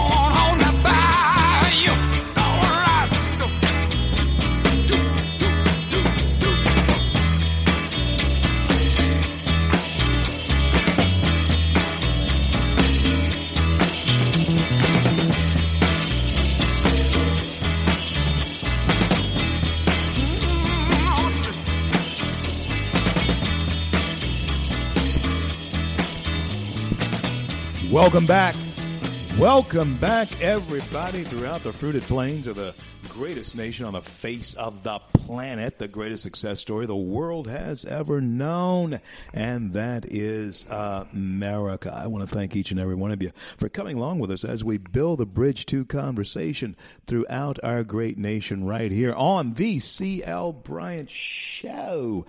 Welcome back, everybody, throughout the fruited plains of the greatest nation on the face of the planet, the greatest success story the world has ever known, and that is America. I want to thank each and every one of you for coming along with us as we build the bridge to conversation throughout our great nation right here on the C.L. Bryant Show.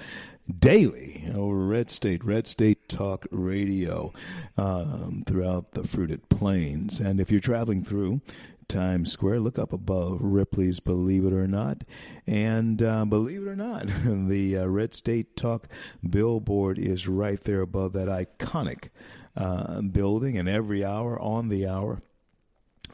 Daily over Red State Talk Radio throughout the fruited plains. And if you're traveling through Times Square, look up above Ripley's Believe It or Not. And believe it or not, the Red State Talk billboard is right there above that iconic building. And every hour on the hour,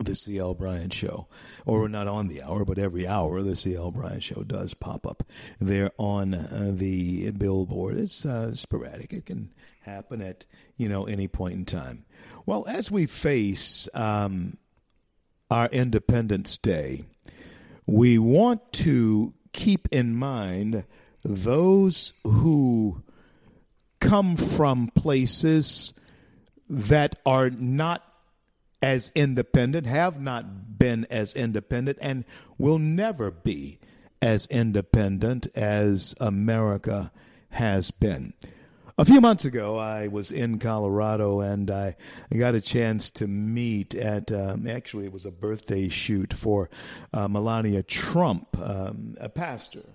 the C.L. Bryant Show, or not on the hour, but every hour, the C.L. Bryant Show does pop up there on the billboard. It's sporadic. It can happen at, any point in time. Well, as we face our Independence Day, we want to keep in mind those who come from places that are not as independent, have not been as independent, and will never be as independent as America has been. A few months ago, I was in Colorado, and I got a chance to meet at, actually it was a birthday shoot for Melania Trump, a pastor,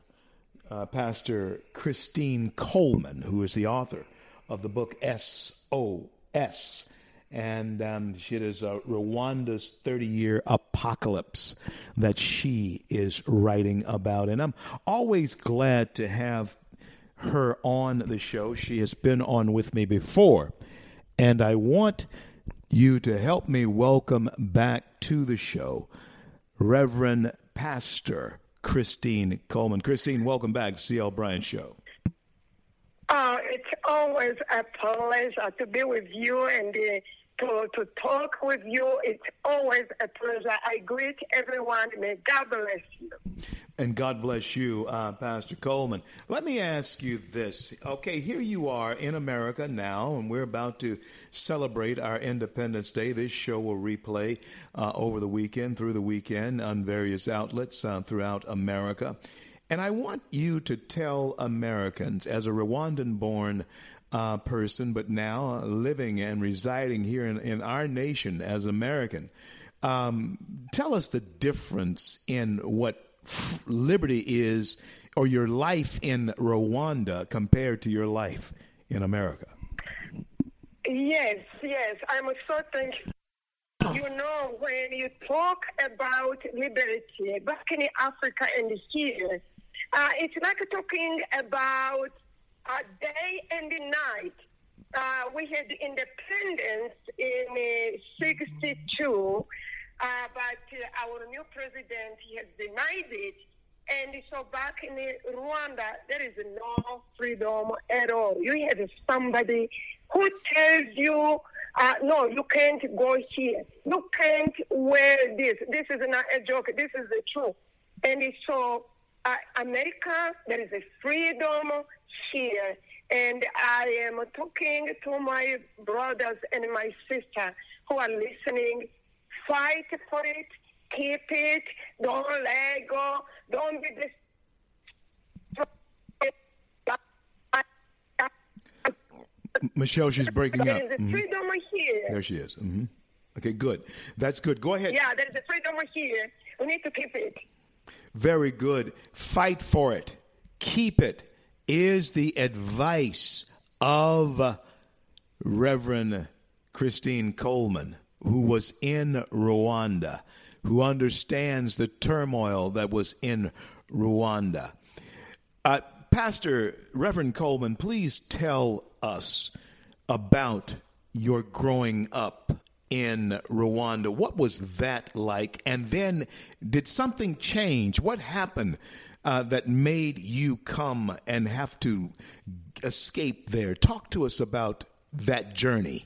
Pastor Christine Coleman, who is the author of the book SOS. And it is Rwanda's 30-year apocalypse that she is writing about. And I'm always glad to have her on the show. She has been on with me before. And I want you to help me welcome back to the show Reverend Pastor Christine Coleman. Christine, welcome back to C.L. Bryant Show. It's always a pleasure to be with you and to talk with you. It's always a pleasure. I greet everyone. May God bless you. And God bless you, Pastor Coleman. Let me ask you this. Okay, here you are in America now, and we're about to celebrate our Independence Day. This show will replay over the weekend, through the weekend, on various outlets throughout America. And I want you to tell Americans, as a Rwandan-born person, but now living and residing here in our nation as American, tell us the difference in what liberty is, or your life in Rwanda compared to your life in America. Yes, I'm so thankful. When you talk about liberty back in Africa and here, it's like talking about day and night. We had independence in 1962, but our new president, he has denied it. And so back in Rwanda, there is no freedom at all. You have somebody who tells you, no, you can't go here. You can't wear this. This is not a joke. This is the truth. And so America, there is a freedom here. And I am talking to my brothers and my sister who are listening. Fight for it. Keep it. Don't let go. Don't be Michelle, she's breaking up. There's a freedom here. There she is. Mm-hmm. Okay, good. That's good. Go ahead. Yeah, there's a freedom here. We need to keep it. Very good. Fight for it. Keep it is the advice of Reverend Christine Coleman. who was in Rwanda, who understands the turmoil that was in Rwanda. Pastor Reverend Coleman, please tell us about your growing up in Rwanda. What was that like? And then did something change? What happened that made you come and have to escape there? Talk to us about that journey.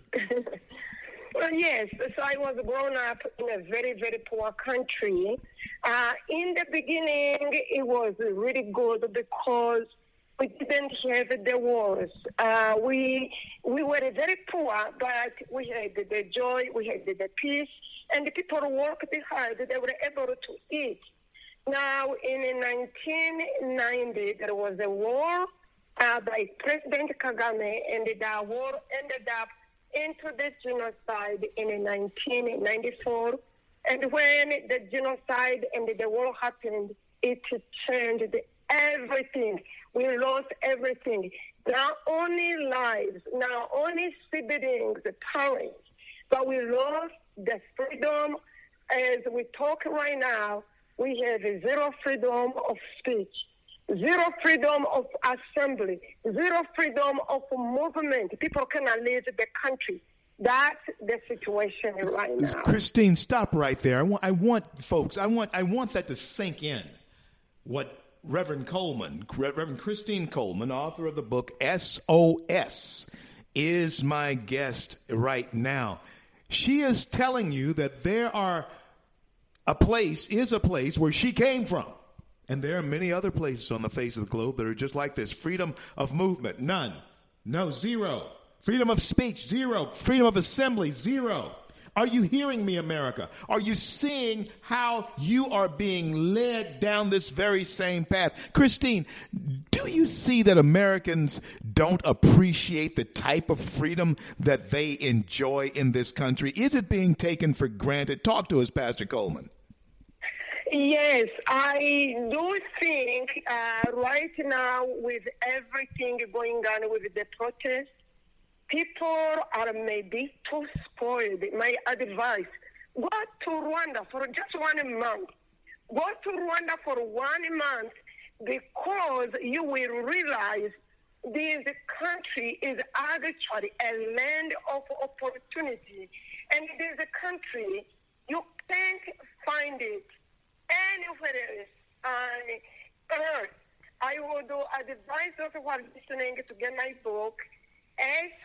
Well, yes. So I was grown up in a very, very poor country. In the beginning, it was really good because we didn't have the wars. We were very poor, but we had the joy, we had the peace, and the people worked hard. They were able to eat. Now, in 1990, there was a war by President Kagame, and the war ended up into this genocide in 1994. And when the genocide and the war happened, it changed everything. We lost everything. Not only lives, not only siblings, parents, but we lost the freedom. As we talk right now, we have zero freedom of speech, zero freedom of assembly, zero freedom of movement. People cannot leave the country. That's the situation right now. Christine, stop right there. I want that to sink in. What Reverend Coleman, Reverend Christine Coleman, author of the book SOS, is my guest right now. She is telling you that there is a place where she came from. And there are many other places on the face of the globe that are just like this. Freedom of movement, none. No, zero. Freedom of speech, zero. Freedom of assembly, zero. Are you hearing me, America? Are you seeing how you are being led down this very same path? Christine, do you see that Americans don't appreciate the type of freedom that they enjoy in this country? Is it being taken for granted? Talk to us, Pastor Coleman. Yes, I do think right now with everything going on with the protests, people are maybe too spoiled. My advice, go to Rwanda for just 1 month. Go to Rwanda for 1 month because you will realize this country is actually a land of opportunity. And this country, you can't find it anywhere else on earth. I would advise those who are listening to get my book,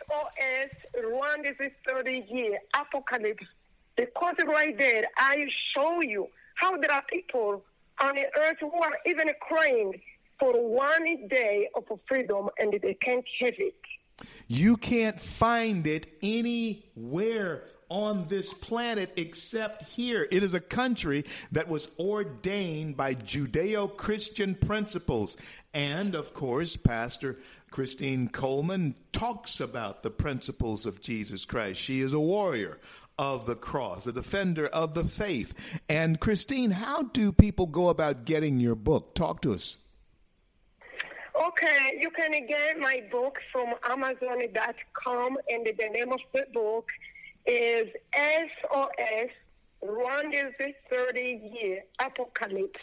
SOS, Rwanda's 30-year apocalypse, because right there I show you how there are people on the earth who are even crying for 1 day of freedom and they can't have it. You can't find it anywhere on this planet except here. It is a country that was ordained by Judeo-Christian principles. And, of course, Pastor Christine Coleman talks about the principles of Jesus Christ. She is a warrior of the cross, a defender of the faith. And, Christine, how do people go about getting your book? Talk to us. Okay, you can get my book from Amazon.com, and the name of the book is SOS, Rwanda's 30-Year Apocalypse.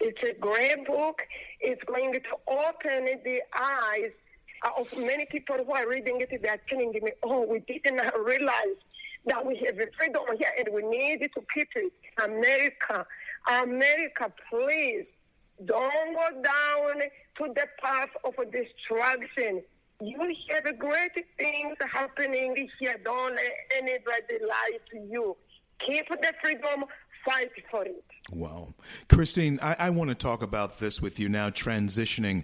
It's a great book. It's going to open the eyes of many people who are reading it. They are telling me, oh, we didn't realize that we have freedom here and we need to keep it. America, please don't go down to the path of destruction. You have great things happening here. Don't let anybody lie to you. Keep the freedom. Fight for it. Wow. Christine, I want to talk about this with you now, transitioning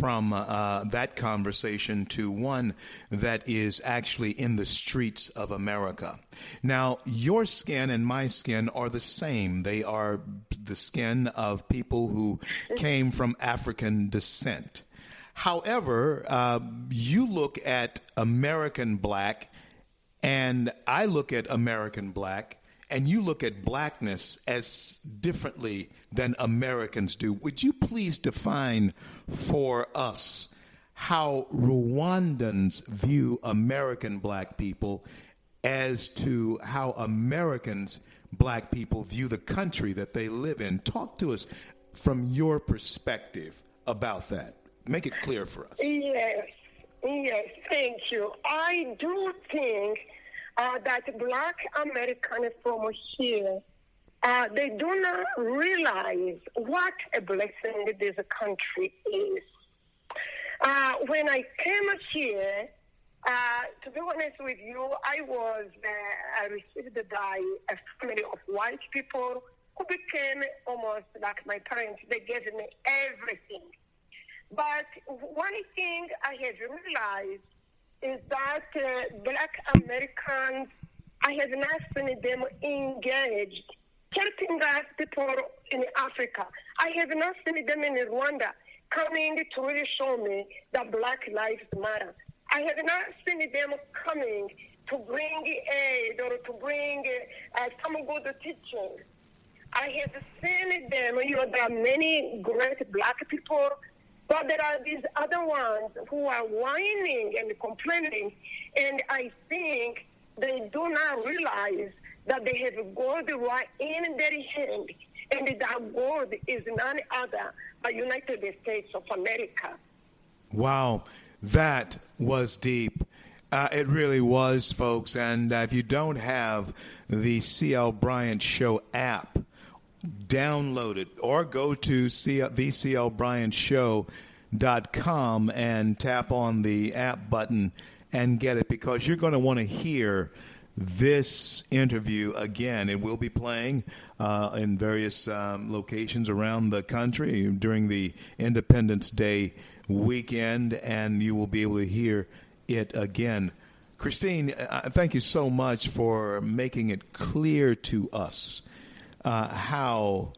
from that conversation to one that is actually in the streets of America. Now, your skin and my skin are the same. They are the skin of people who came from African descent. However, you look at American black and I look at American black, and you look at blackness as differently than Americans do. Would you please define for us how Rwandans view American black people as to how Americans, black people, view the country that they live in. Talk to us from your perspective about that. Make it clear for us. Yes, thank you. I do think that black Americans from here, they do not realize what a blessing this country is. When I came here, to be honest with you, I received by a family of white people who became almost like my parents. They gave me everything. But one thing I have realized is that black Americans, I have not seen them engaged, helping us people in Africa. I have not seen them in Rwanda coming to really show me that Black Lives Matter. I have not seen them coming to bring aid or to bring some good teaching. I have seen them, there are many great black people, but there are these other ones who are whining and complaining, and I think they do not realize that they have God right in their hand, and that God is none other but United States of America. Wow, that was deep. It really was, folks. And if you don't have the C.L. Bryant Show app, download it or go to theclbryantshow.com and tap on the app button and get it, because you're going to want to hear this interview again. It will be playing in various locations around the country during the Independence Day weekend, and you will be able to hear it again. Christine, thank you so much for making it clear to us how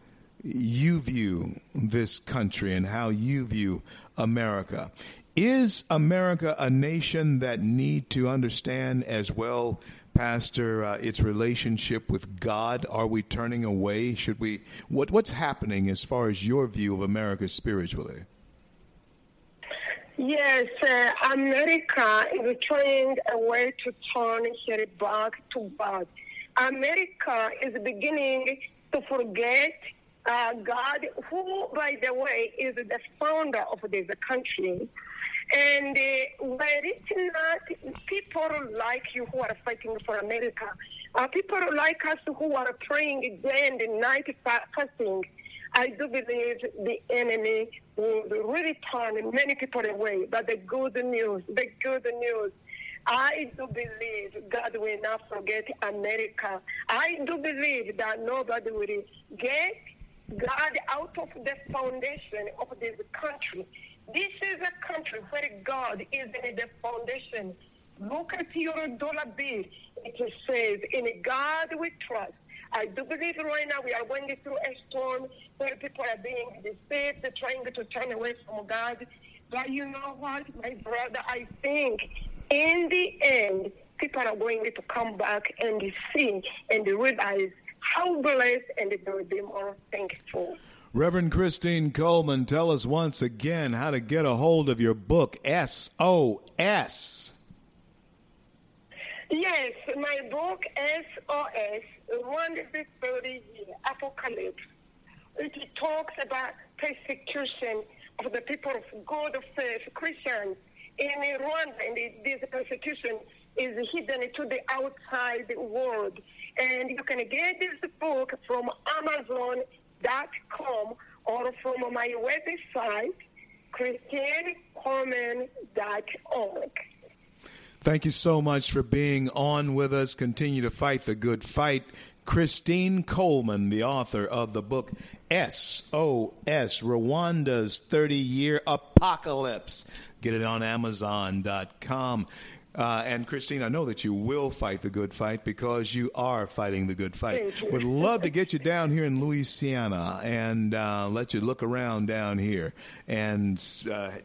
you view this country and how you view America. Is America a nation that need to understand as well, Pastor, its relationship with God? Are we turning away? Should we? What's happening as far as your view of America spiritually? Yes, America is trying a way to turn here back to God. America is beginning to forget God, who, by the way, is the founder of this country. And where it's not people like you who are fighting for America, people like us who are praying day and night, fasting, I do believe the enemy will really turn many people away. But the good news, I do believe God will not forget America. I do believe that nobody will get God out of the foundation of this country. This is a country where God is in the foundation. Look at your dollar bill. It says, in God we trust. I do believe right now we are going through a storm where people are being deceived, trying to turn away from God. But you know what, my brother, I think in the end, people are going to come back and see and realize how blessed, and they will be more thankful. Reverend Christine Coleman, tell us once again how to get a hold of your book, SOS. Yes, my book, SOS, 130 Year Apocalypse. It talks about persecution of the people of God of faith, Christians, in Rwanda, and this persecution is hidden to the outside world. And you can get this book from Amazon.com or from my website, ChristineColeman.org. Thank you so much for being on with us. Continue to fight the good fight. Christine Coleman, the author of the book SOS, Rwanda's 30-Year Apocalypse. Get it on Amazon.com. And, Christine, I know that you will fight the good fight because you are fighting the good fight. Would love to get you down here in Louisiana and let you look around down here and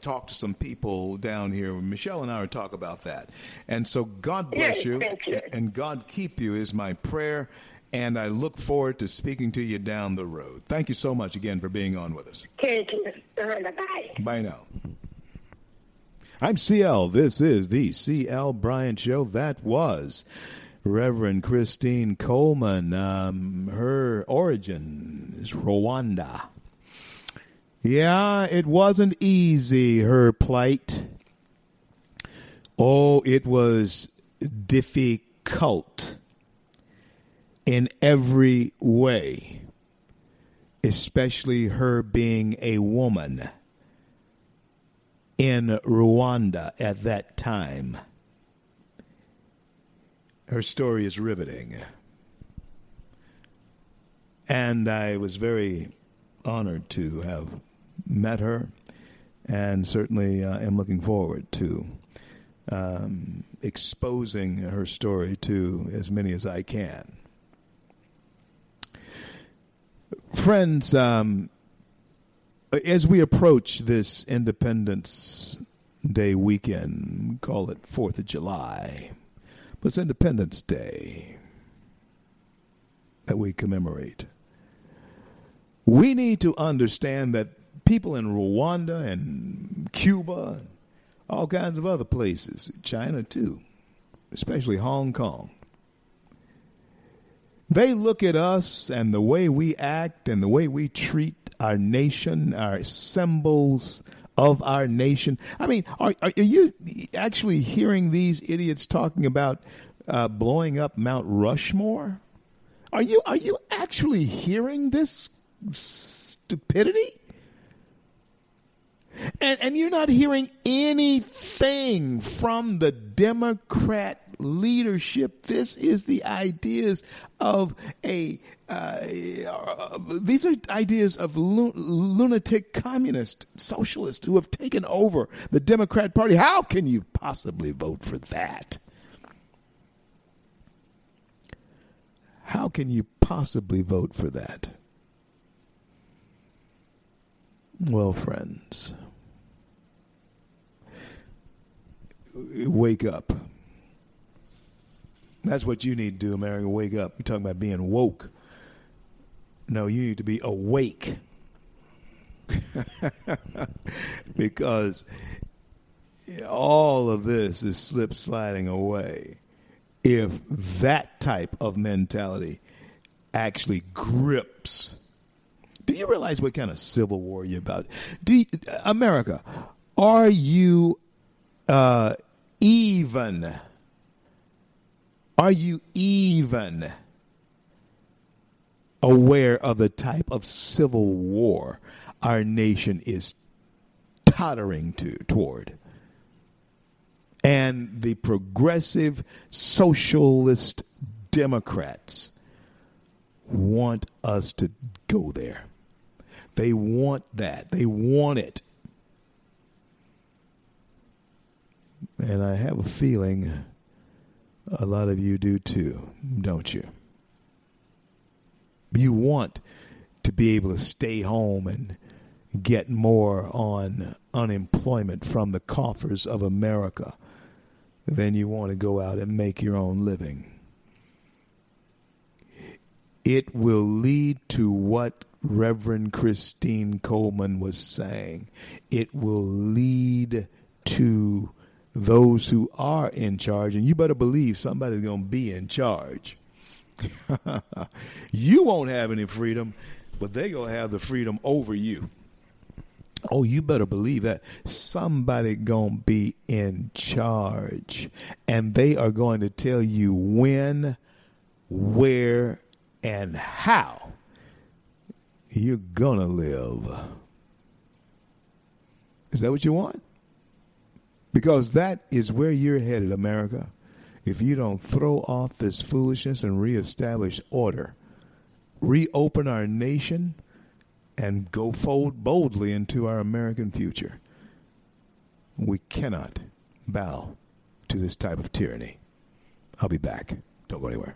talk to some people down here. Michelle and I will talk about that. And so God bless you, and God keep you is my prayer, and I look forward to speaking to you down the road. Thank you so much again for being on with us. Thank you. Bye. Bye now. I'm CL. This is the CL Bryant Show. That was Reverend Christine Coleman. Her origin is Rwanda. Yeah, it wasn't easy, her plight. Oh, it was difficult in every way, especially her being a woman in Rwanda at that time. Her story is riveting. And I was very honored to have met her, and certainly am looking forward to exposing her story to as many as I can. Friends, as we approach this Independence Day weekend, call it 4th of July, but it's Independence Day that we commemorate. We need to understand that people in Rwanda and Cuba and all kinds of other places, China too, especially Hong Kong, they look at us and the way we act and the way we treat our nation, our symbols of our nation. I mean, are you actually hearing these idiots talking about blowing up Mount Rushmore? Are you actually hearing this stupidity? And you're not hearing anything from the Democrat leadership. This is the ideas of these are ideas of lunatic communist socialists who have taken over the Democrat Party. How can you possibly vote for that? How can you possibly vote for that? Well, friends, wake up. That's what you need to do, America. Wake up. You're talking about being woke. No, you need to be awake. Because all of this is sliding away if that type of mentality actually grips. Do you realize what kind of civil war you're about? America, are you even? Are you even aware of the type of civil war our nation is tottering toward? And the progressive socialist Democrats want us to go there. They want that. They want it. And I have a feeling a lot of you do too, don't you? You want to be able to stay home and get more on unemployment from the coffers of America than you want to go out and make your own living. It will lead to what Reverend Christine Coleman was saying. It will lead to those who are in charge, and you better believe somebody's going to be in charge. You won't have any freedom, but they're going to have the freedom over you. Oh, you better believe that. Somebody going to be in charge, and they are going to tell you when, where, and how you're going to live. Is that what you want? Because that is where you're headed, America, if you don't throw off this foolishness and reestablish order, reopen our nation, and go forward boldly into our American future. We cannot bow to this type of tyranny. I'll be back. Don't go anywhere.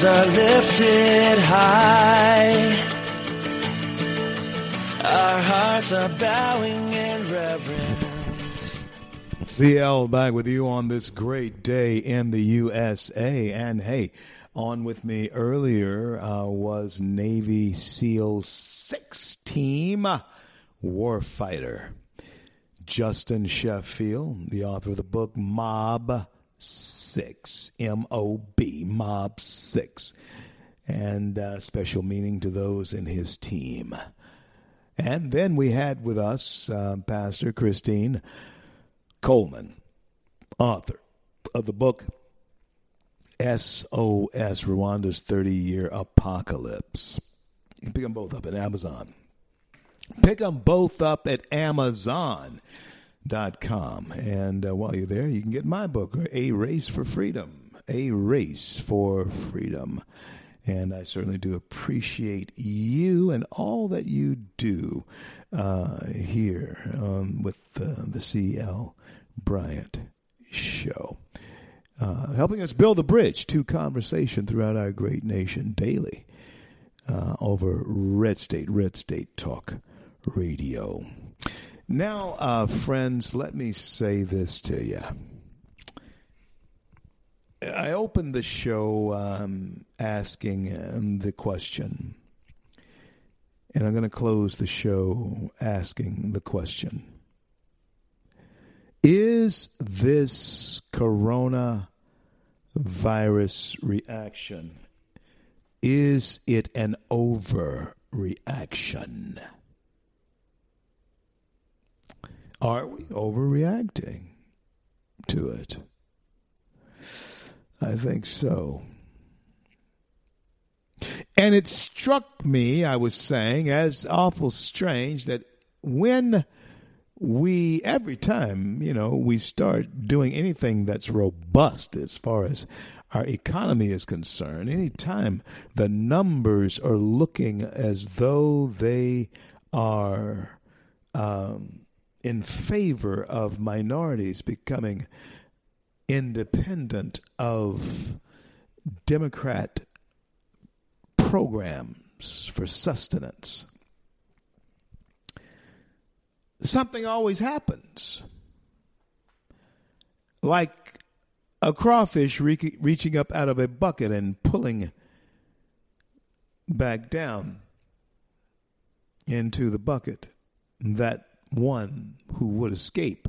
Are lifted high, our hearts are bowing in reverence. CL back with you on this great day in the USA. And hey, on with me earlier was Navy SEAL 6 team warfighter Justin Sheffield, the author of the book MOB 6, M-O-B, Mob 6, and special meaning to those in his team. And then we had with us Pastor Christine Coleman, author of the book SOS, Rwanda's 30-Year Apocalypse. You can pick them both up at Amazon. Pick them both up at Amazon.com. And while you're there, you can get my book, A Race for Freedom. And I certainly do appreciate you and all that you do here with the C.L. Bryant Show, helping us build a bridge to conversation throughout our great nation daily over Red State Talk Radio. Now, friends, let me say this to you. I opened the show asking the question, and I'm going to close the show asking the question. Is this coronavirus reaction, is it an overreaction? Are we overreacting to it? I think so. And it struck me, I was saying, as awful strange that when we, every time, you know, we start doing anything that's robust as far as our economy is concerned, any time the numbers are looking as though they are in favor of minorities becoming independent of Democrat programs for sustenance, something always happens. Like a crawfish reaching up out of a bucket and pulling back down into the bucket that one who would escape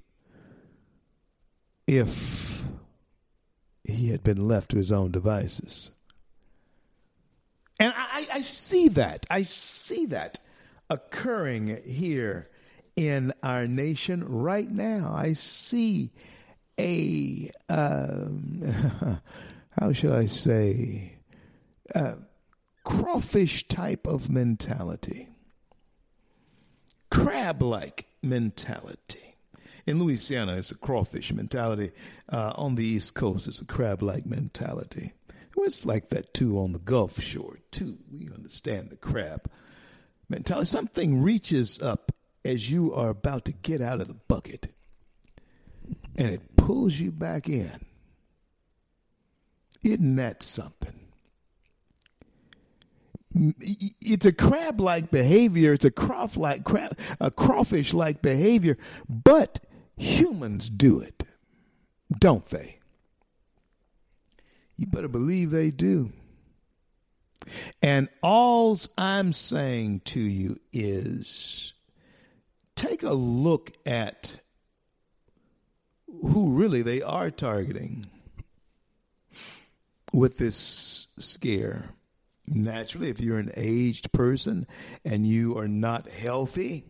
if he had been left to his own devices. And I see that occurring here in our nation right now. I see a, how shall I say, crawfish type of mentality, crab-like mentality. In Louisiana, it's a crawfish mentality. On the East Coast, it's a crab-like mentality. Well, it's like that, too, on the Gulf Shore, too. We understand the crab mentality. Something reaches up as you are about to get out of the bucket, and it pulls you back in. Isn't that something? It's a crab-like behavior. It's a crawfish-like behavior. But humans do it, don't they? You better believe they do. And all I'm saying to you is take a look at who really they are targeting with this scare Naturally, if you're an aged person and you are not healthy,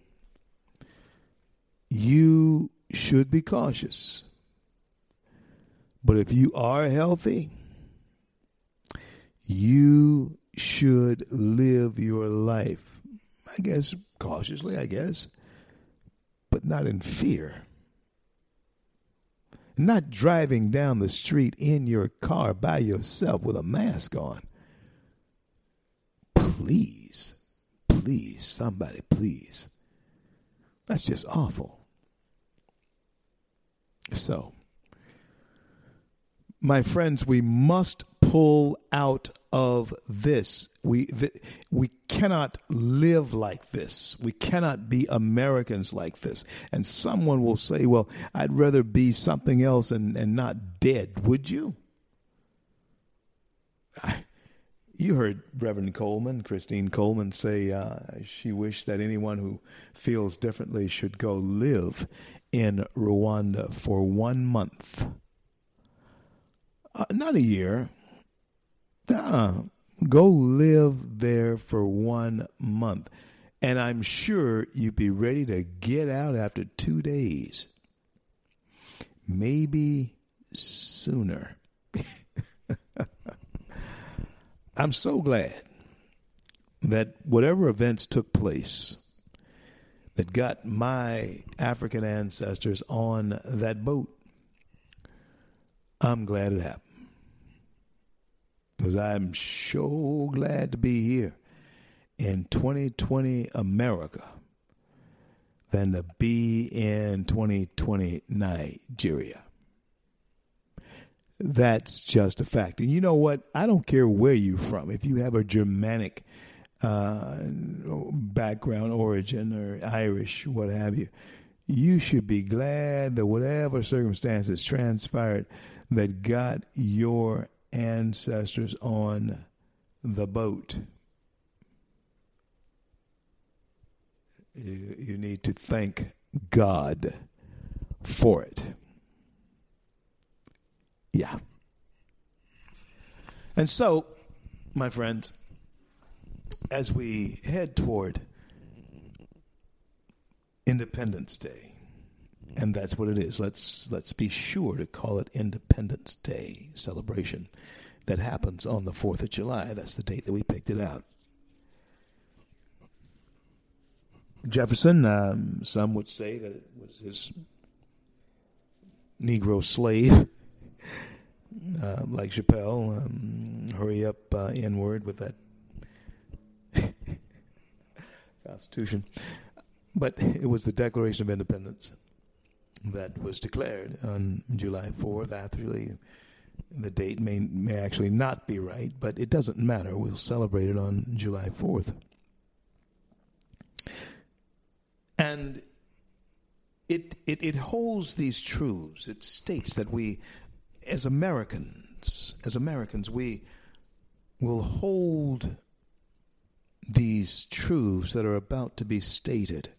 you should be cautious. But if you are healthy, you should live your life, I guess, cautiously, I guess, but not in fear. Not driving down the street in your car by yourself with a mask on. Please, please, somebody, please. That's just awful. So, my friends, we must pull out of this. We cannot live like this. We cannot be Americans like this. And someone will say, well, I'd rather be something else and not dead. Would you? You heard Reverend Coleman, Christine Coleman, say she wished that anyone who feels differently should go live in Rwanda for 1 month. Not a year. Go live there for 1 month. And I'm sure you'd be ready to get out after 2 days. Maybe sooner. I'm so glad that whatever events took place that got my African ancestors on that boat, I'm glad it happened. Because I'm so glad to be here in 2020 America than to be in 2020 Nigeria. That's just a fact. And you know what? I don't care where you're from. If you have a Germanic background, origin, or Irish, what have you, you should be glad that whatever circumstances transpired that got your ancestors on the boat. You need to thank God for it. Yeah. And so, my friends, as we head toward Independence Day, and that's what it is. Let's be sure to call it Independence Day celebration that happens on the 4th of July. That's the date that we picked it out. Jefferson, some would say that it was his Negro slave. Like Chappelle, hurry up, N-word with that Constitution. But it was the Declaration of Independence that was declared on July 4th. Actually, the date may actually not be right, but it doesn't matter. We'll celebrate it on July 4th. And it holds these truths. It states that we... As Americans, we will hold these truths that are about to be stated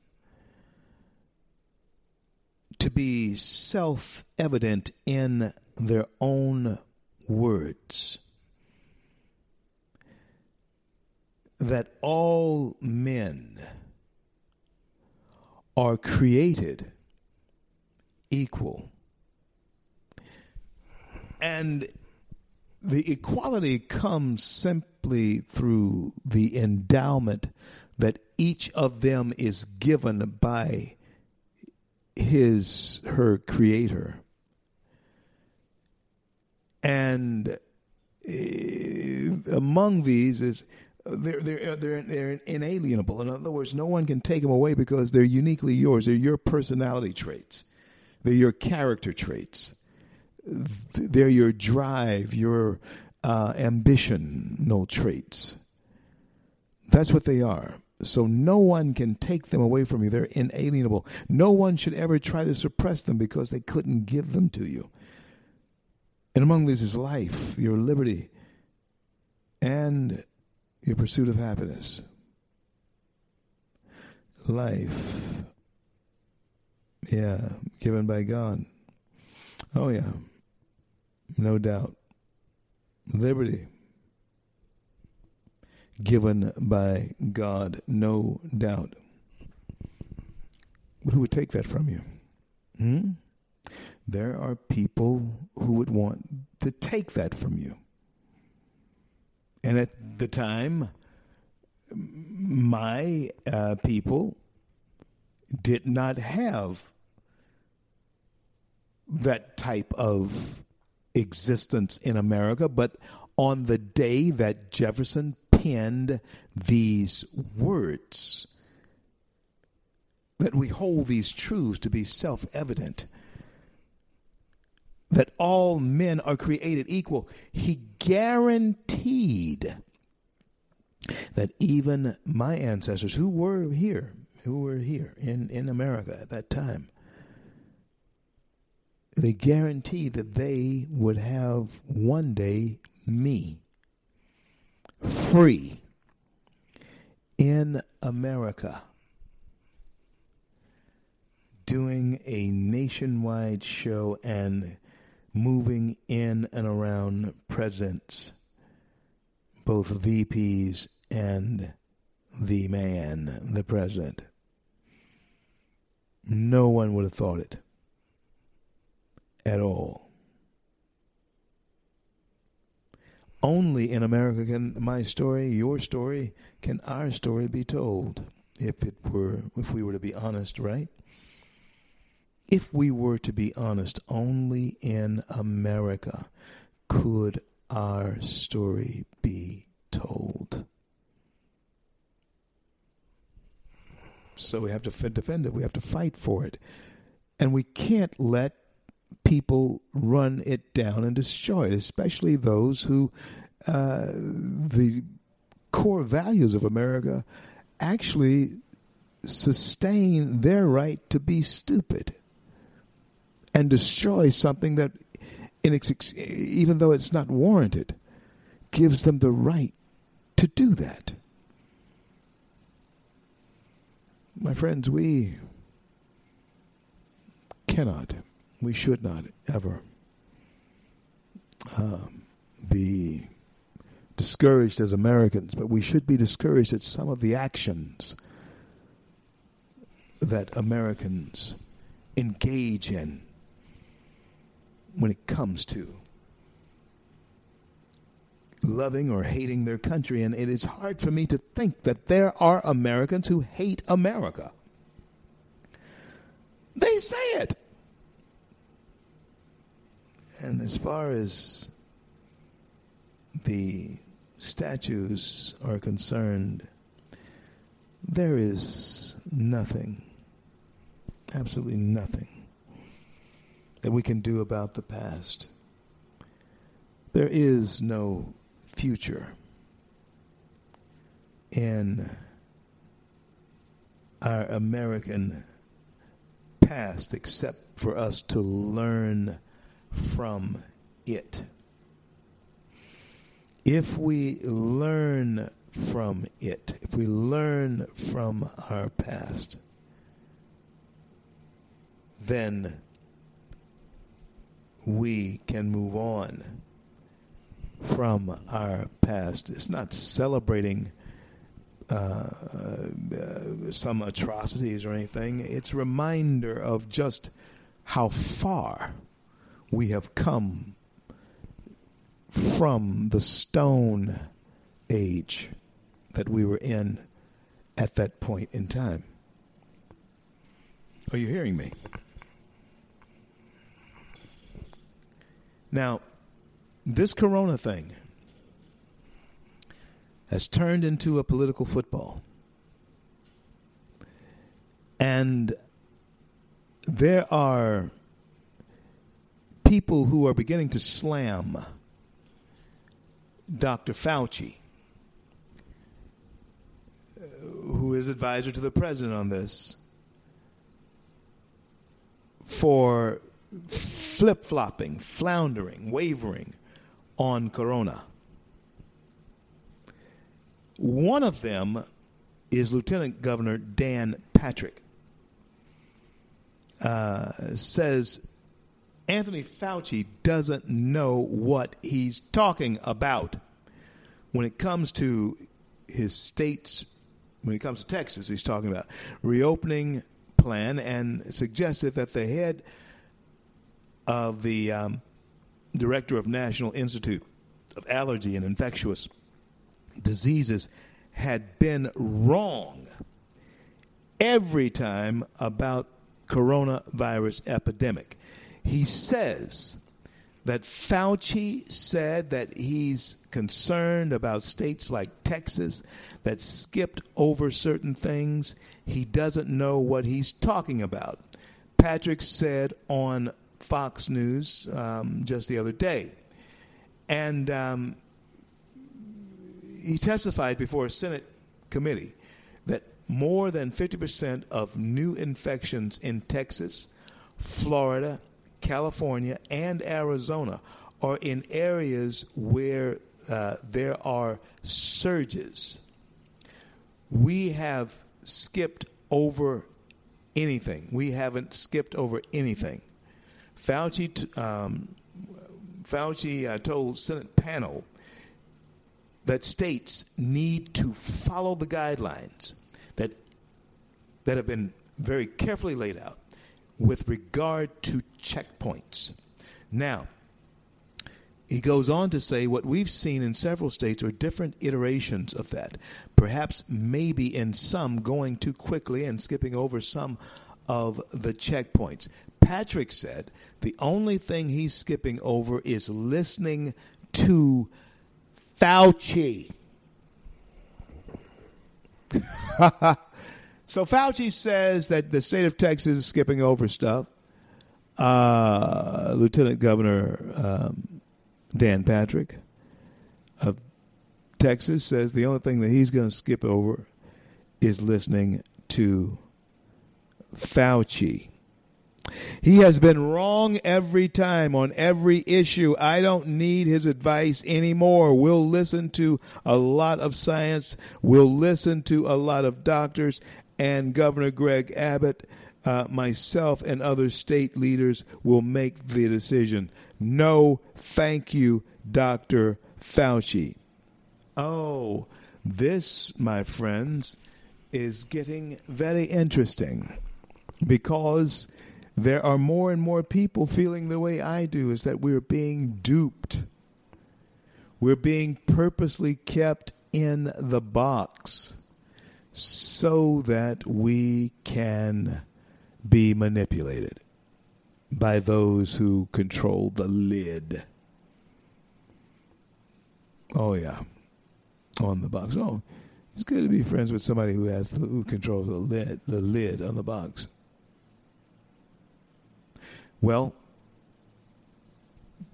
to be self-evident in their own words, that all men are created equal. And the equality comes simply through the endowment that each of them is given by her creator. And among these is they're inalienable. In other words, no one can take them away because they're uniquely yours. They're your personality traits. They're your character traits. They're your drive, your ambitional traits. That's what they are. So no one can take them away from you. They're inalienable. No one should ever try to suppress them because they couldn't give them to you. And among these is life, your liberty, and your pursuit of happiness. Life, yeah, given by God. Oh, yeah. No doubt. Liberty. given by God, no doubt. Who would take that from you? Hmm? There are people who would want to take that from you. And at the time, my people did not have that type of existence in America. But on the day that Jefferson penned these words, that we hold these truths to be self-evident, that all men are created equal, he guaranteed that even my ancestors who were here in America at that time, they guaranteed that they would have one day me free in America, doing a nationwide show and moving in and around presidents, both VPs and the man, the president. No one would have thought it at all. Only in America can my story, your story, can our story be told, if we were to be honest, right? If we were to be honest, only in America could our story be told. So we have to defend it. We have to fight for it. And we can't let people run it down and destroy it, especially those who the core values of America actually sustain their right to be stupid and destroy something that, even though it's not warranted, gives them the right to do that. My friends, we cannot, we should not ever be discouraged as Americans, but we should be discouraged at some of the actions that Americans engage in when it comes to loving or hating their country. And it is hard for me to think that there are Americans who hate America. They say it. And as far as the statues are concerned, there is nothing, absolutely nothing, that we can do about the past. There is no future in our American past except for us to learn from it. If we learn from it, if we learn from our past, then we can move on from our past. It's not celebrating some atrocities or anything. It's a reminder of just how far we have come from the stone age that we were in at that point in time. Are you hearing me? Now, this corona thing has turned into a political football. And there are people who are beginning to slam Dr. Fauci, who is advisor to the president on this, for flip-flopping, floundering, wavering on corona. One of them is Lieutenant Governor Dan Patrick. Says Anthony Fauci doesn't know what he's talking about when it comes to his state's, when it comes to Texas, he's talking about reopening plan, and suggested that the head of the director of National Institute of Allergy and Infectious Diseases had been wrong every time about coronavirus epidemic. He says that Fauci said that he's concerned about states like Texas that skipped over certain things. He doesn't know what he's talking about. Patrick said on Fox News just the other day. And he testified before a Senate committee that more than 50% of new infections in Texas, Florida, California, and Arizona are in areas where there are surges. We have skipped over anything. We haven't skipped over anything. Fauci told Senate panel that states need to follow the guidelines that have been very carefully laid out with regard to checkpoints. Now, he goes on to say what we've seen in several states are different iterations of that, perhaps maybe in some going too quickly and skipping over some of the checkpoints. Patrick said the only thing he's skipping over is listening to Fauci. So Fauci says that the state of Texas is skipping over stuff. Lieutenant Governor Dan Patrick of Texas says the only thing that he's going to skip over is listening to Fauci. He has been wrong every time on every issue. I don't need his advice anymore. We'll listen to a lot of science. We'll listen to a lot of doctors. And Governor Greg Abbott, myself, and other state leaders will make the decision. No, thank you, Dr. Fauci. Oh, this, my friends, is getting very interesting, because there are more and more people feeling the way I do, is that we're being duped. We're being purposely kept in the box so that we can be manipulated by those who control the lid. Oh, yeah. On the box. Oh, it's good to be friends with somebody who controls the lid on the box. Well,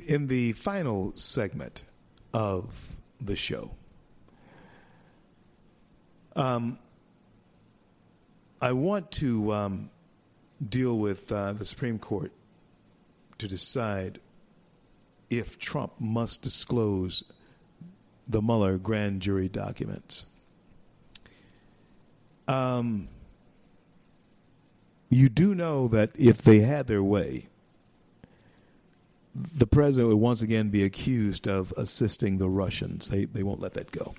in the final segment of the show, I want to deal with the Supreme Court to decide if Trump must disclose the Mueller grand jury documents. You do know that if they had their way, the president would once again be accused of assisting the Russians. They won't let that go.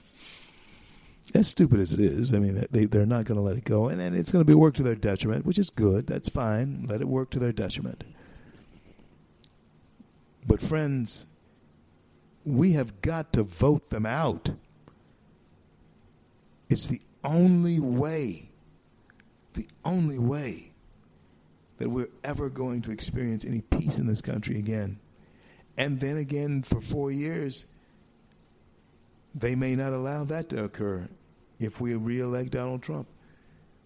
As stupid as it is, I mean, they're not going to let it go. And it's going to be work to their detriment, which is good. That's fine. Let it work to their detriment. But friends, we have got to vote them out. It's the only way that we're ever going to experience any peace in this country again. And then again, for 4 years, they may not allow that to occur if we reelect Donald Trump.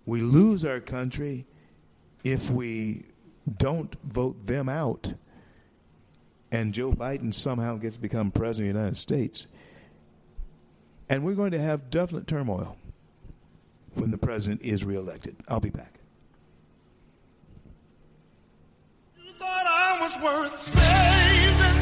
We lose our country if we don't vote them out, and Joe Biden somehow gets to become president of the United States. And we're going to have definite turmoil when the president is reelected. I'll be back. You thought I was worth saving,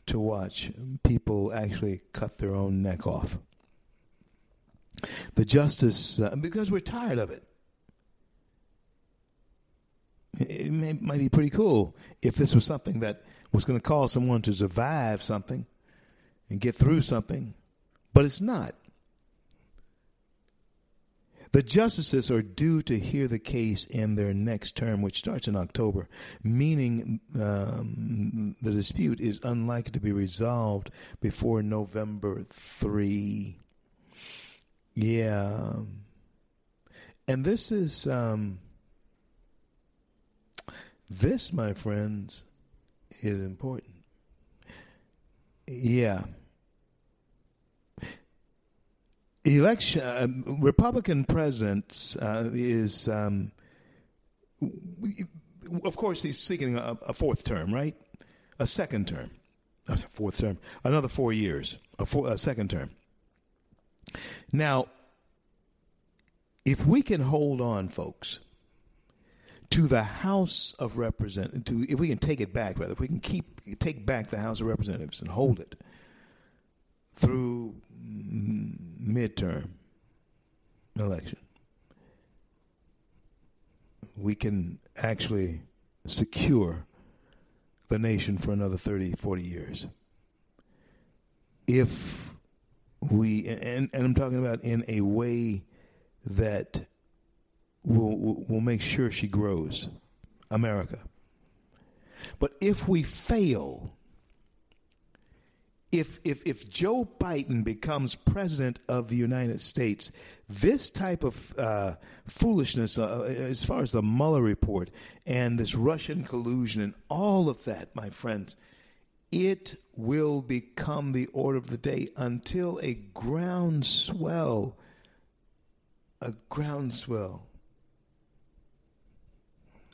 to watch people actually cut their own neck off. The justice, because we're tired of it. It might be pretty cool if this was something that was going to cause someone to survive something and get through something, but it's not. The justices are due to hear the case in their next term, which starts in October, meaning the dispute is unlikely to be resolved before November 3. Yeah. And this is... This, my friends, is important. Yeah. Election, Republican presidents is, of course, he's seeking a fourth term, right? A second term. A fourth term. Another 4 years. A second term. Now, if we can hold on, folks, to the House of Representatives, if we can take it back, rather, if we can take back the House of Representatives and hold it through midterm election, we can actually secure the nation for another 30, 40 years. If we, and I'm talking about in a way that We'll make sure she grows, America. But if we fail, if Joe Biden becomes president of the United States, this type of foolishness, as far as the Mueller report and this Russian collusion and all of that, my friends, it will become the order of the day until a groundswell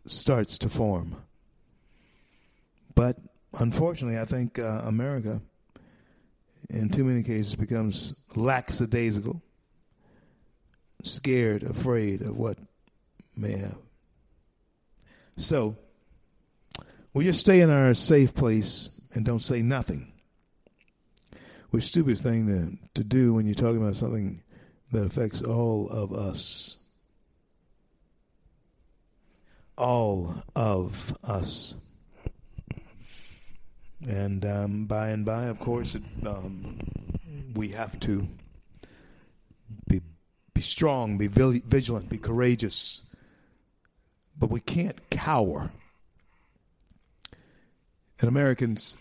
starts to form. But unfortunately, I think America, in too many cases, becomes lackadaisical, scared, afraid of what may happen. So we just stay in our safe place and don't say nothing. Which is the stupidest thing to do when you're talking about something that affects all of us. All of us. And by, of course, we have to be strong, be vigilant, be courageous. But we can't cower. And Americans,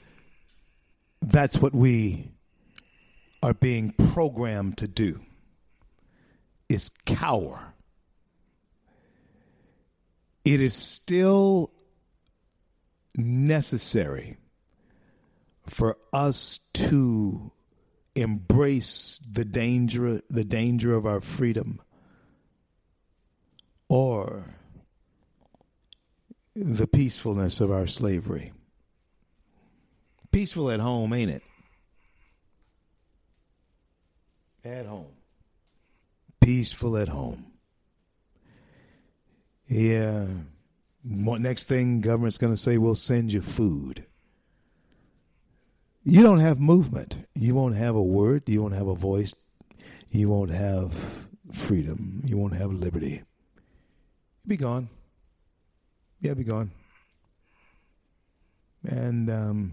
that's what we are being programmed to do, is cower. It is still necessary for us to embrace the danger of our freedom, or the peacefulness of our slavery. Peaceful at home, ain't it? At home. Peaceful at home. Yeah. Next thing, government's going to say, we'll send you food. You don't have movement. You won't have a word. You won't have a voice. You won't have freedom. You won't have liberty. Be gone. Yeah, be gone. And,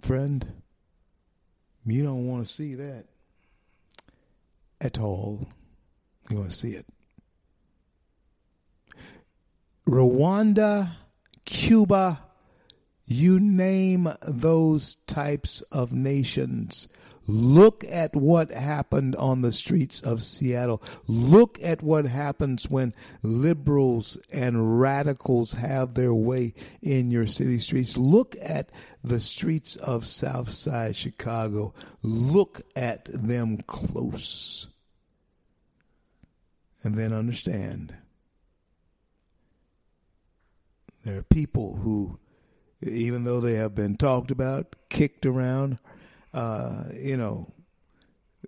friend, you don't want to see that at all. You want to see it. Rwanda, Cuba, you name those types of nations. Look at what happened on the streets of Seattle. Look at what happens when liberals and radicals have their way in your city streets. Look at the streets of Southside Chicago. Look at them close. And then understand there are people who, even though they have been talked about, kicked around,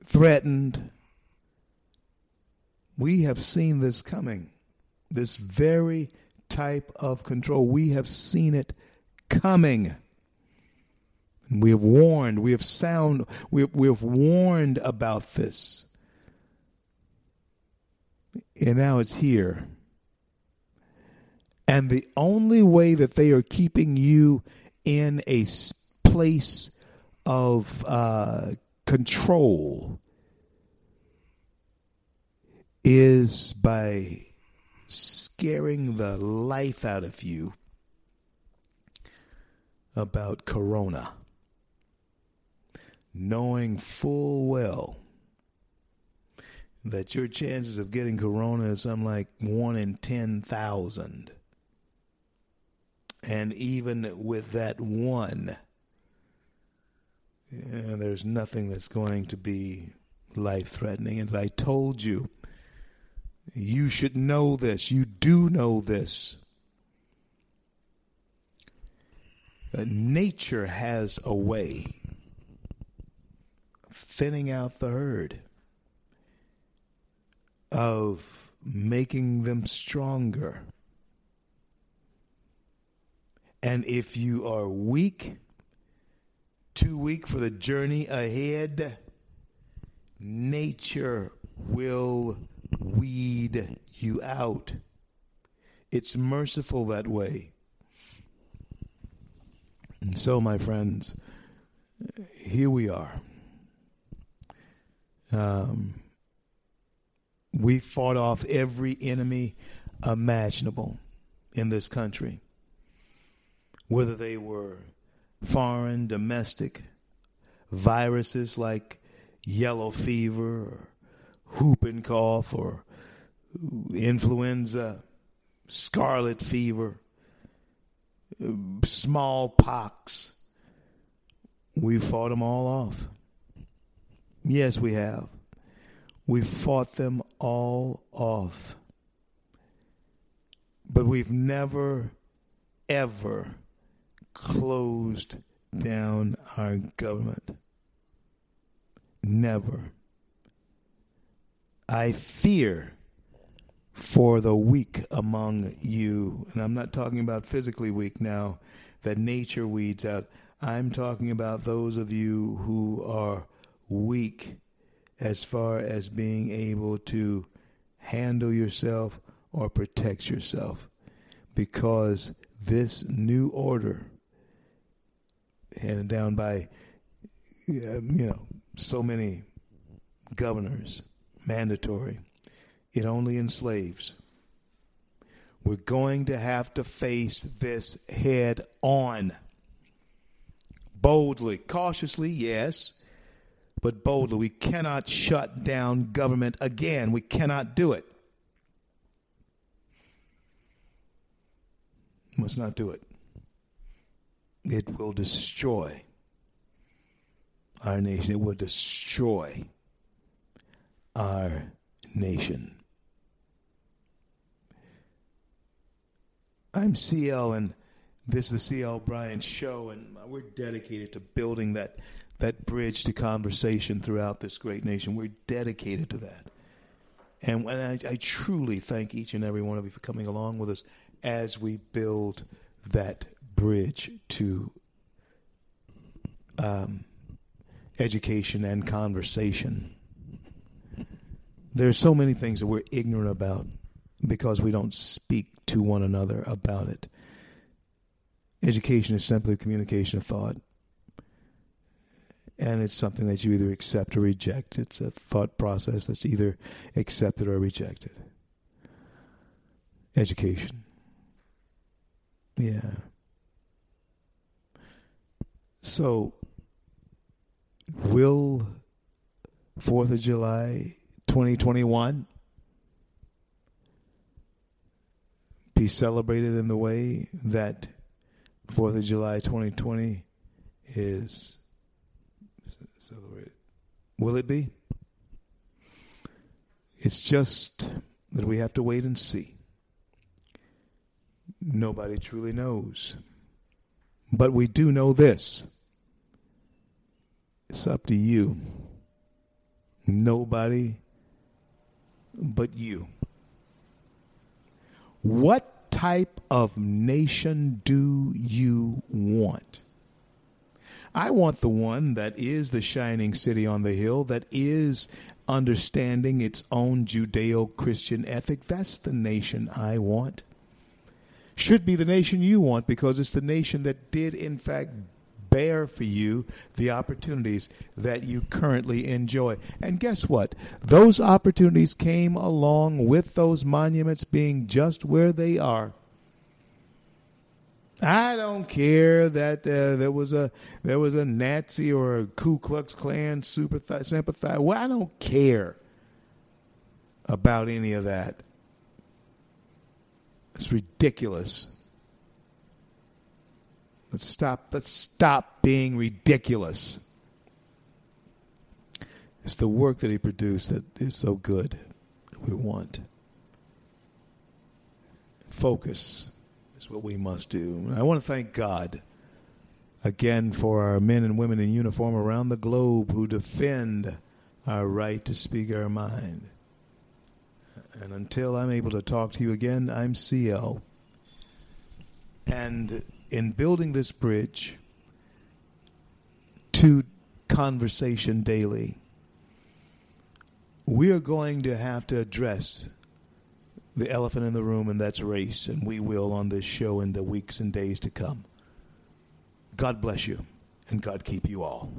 threatened, we have seen this coming. This very type of control. We have seen it coming. And we have warned. We have warned about this. And now it's here. And the only way that they are keeping you in a place of control is by scaring the life out of you about Corona, knowing full well that your chances of getting Corona is something like 1 in 10,000. And even with that one, yeah, there's nothing that's going to be life-threatening. As I told you, you should know this. You do know this. Nature has a way of thinning out the herd, of making them stronger. And if you are weak, too weak for the journey ahead, nature will weed you out. It's merciful that way. And so, my friends, here we are. We fought off every enemy imaginable in this country, whether they were foreign, domestic, viruses like yellow fever or whooping cough or influenza, scarlet fever, smallpox. We fought them all off. Yes, we have. We fought them all off. But we've never, ever closed down our government. Never. I fear for the weak among you. And I'm not talking about physically weak now that nature weeds out. I'm talking about those of you who are weak as far as being able to handle yourself or protect yourself, because this new order handed down by, so many governors, mandatory, it only enslaves. We're going to have to face this head on. Boldly, cautiously, yes, but boldly. We cannot shut down government again. We cannot do it. Must not do it. It will destroy our nation. It will destroy our nation. I'm CL, and this is the CL Bryant Show, and we're dedicated to building that bridge to conversation throughout this great nation. We're dedicated to that. And I truly thank each and every one of you for coming along with us as we build that bridge to education and conversation. There's so many things that we're ignorant about because we don't speak to one another about it. Education is simply communication of thought, and it's something that you either accept or reject. It's a thought process that's either accepted or rejected. Education. Yeah. So, will 4th of July 2021 be celebrated in the way that 4th of July 2020 is celebrated? Will it be? It's just that we have to wait and see. Nobody truly knows. But we do know this. It's up to you. Nobody but you. What type of nation do you want? I want the one that is the shining city on the hill, that is understanding its own Judeo-Christian ethic. That's the nation I want. Should be the nation you want, because it's the nation that did, in fact, bear for you the opportunities that you currently enjoy. And guess what? Those opportunities came along with those monuments being just where they are. I don't care that there was a Nazi or a Ku Klux Klan sympathizer. Well, I don't care about any of that. It's ridiculous. Let's stop being ridiculous. It's the work that he produced that is so good we want. Focus is what we must do. I want to thank God again for our men and women in uniform around the globe who defend our right to speak our mind. And until I'm able to talk to you again, I'm CL. And in building this bridge to conversation daily, we are going to have to address the elephant in the room, and that's race. And we will on this show in the weeks and days to come. God bless you, and God keep you all.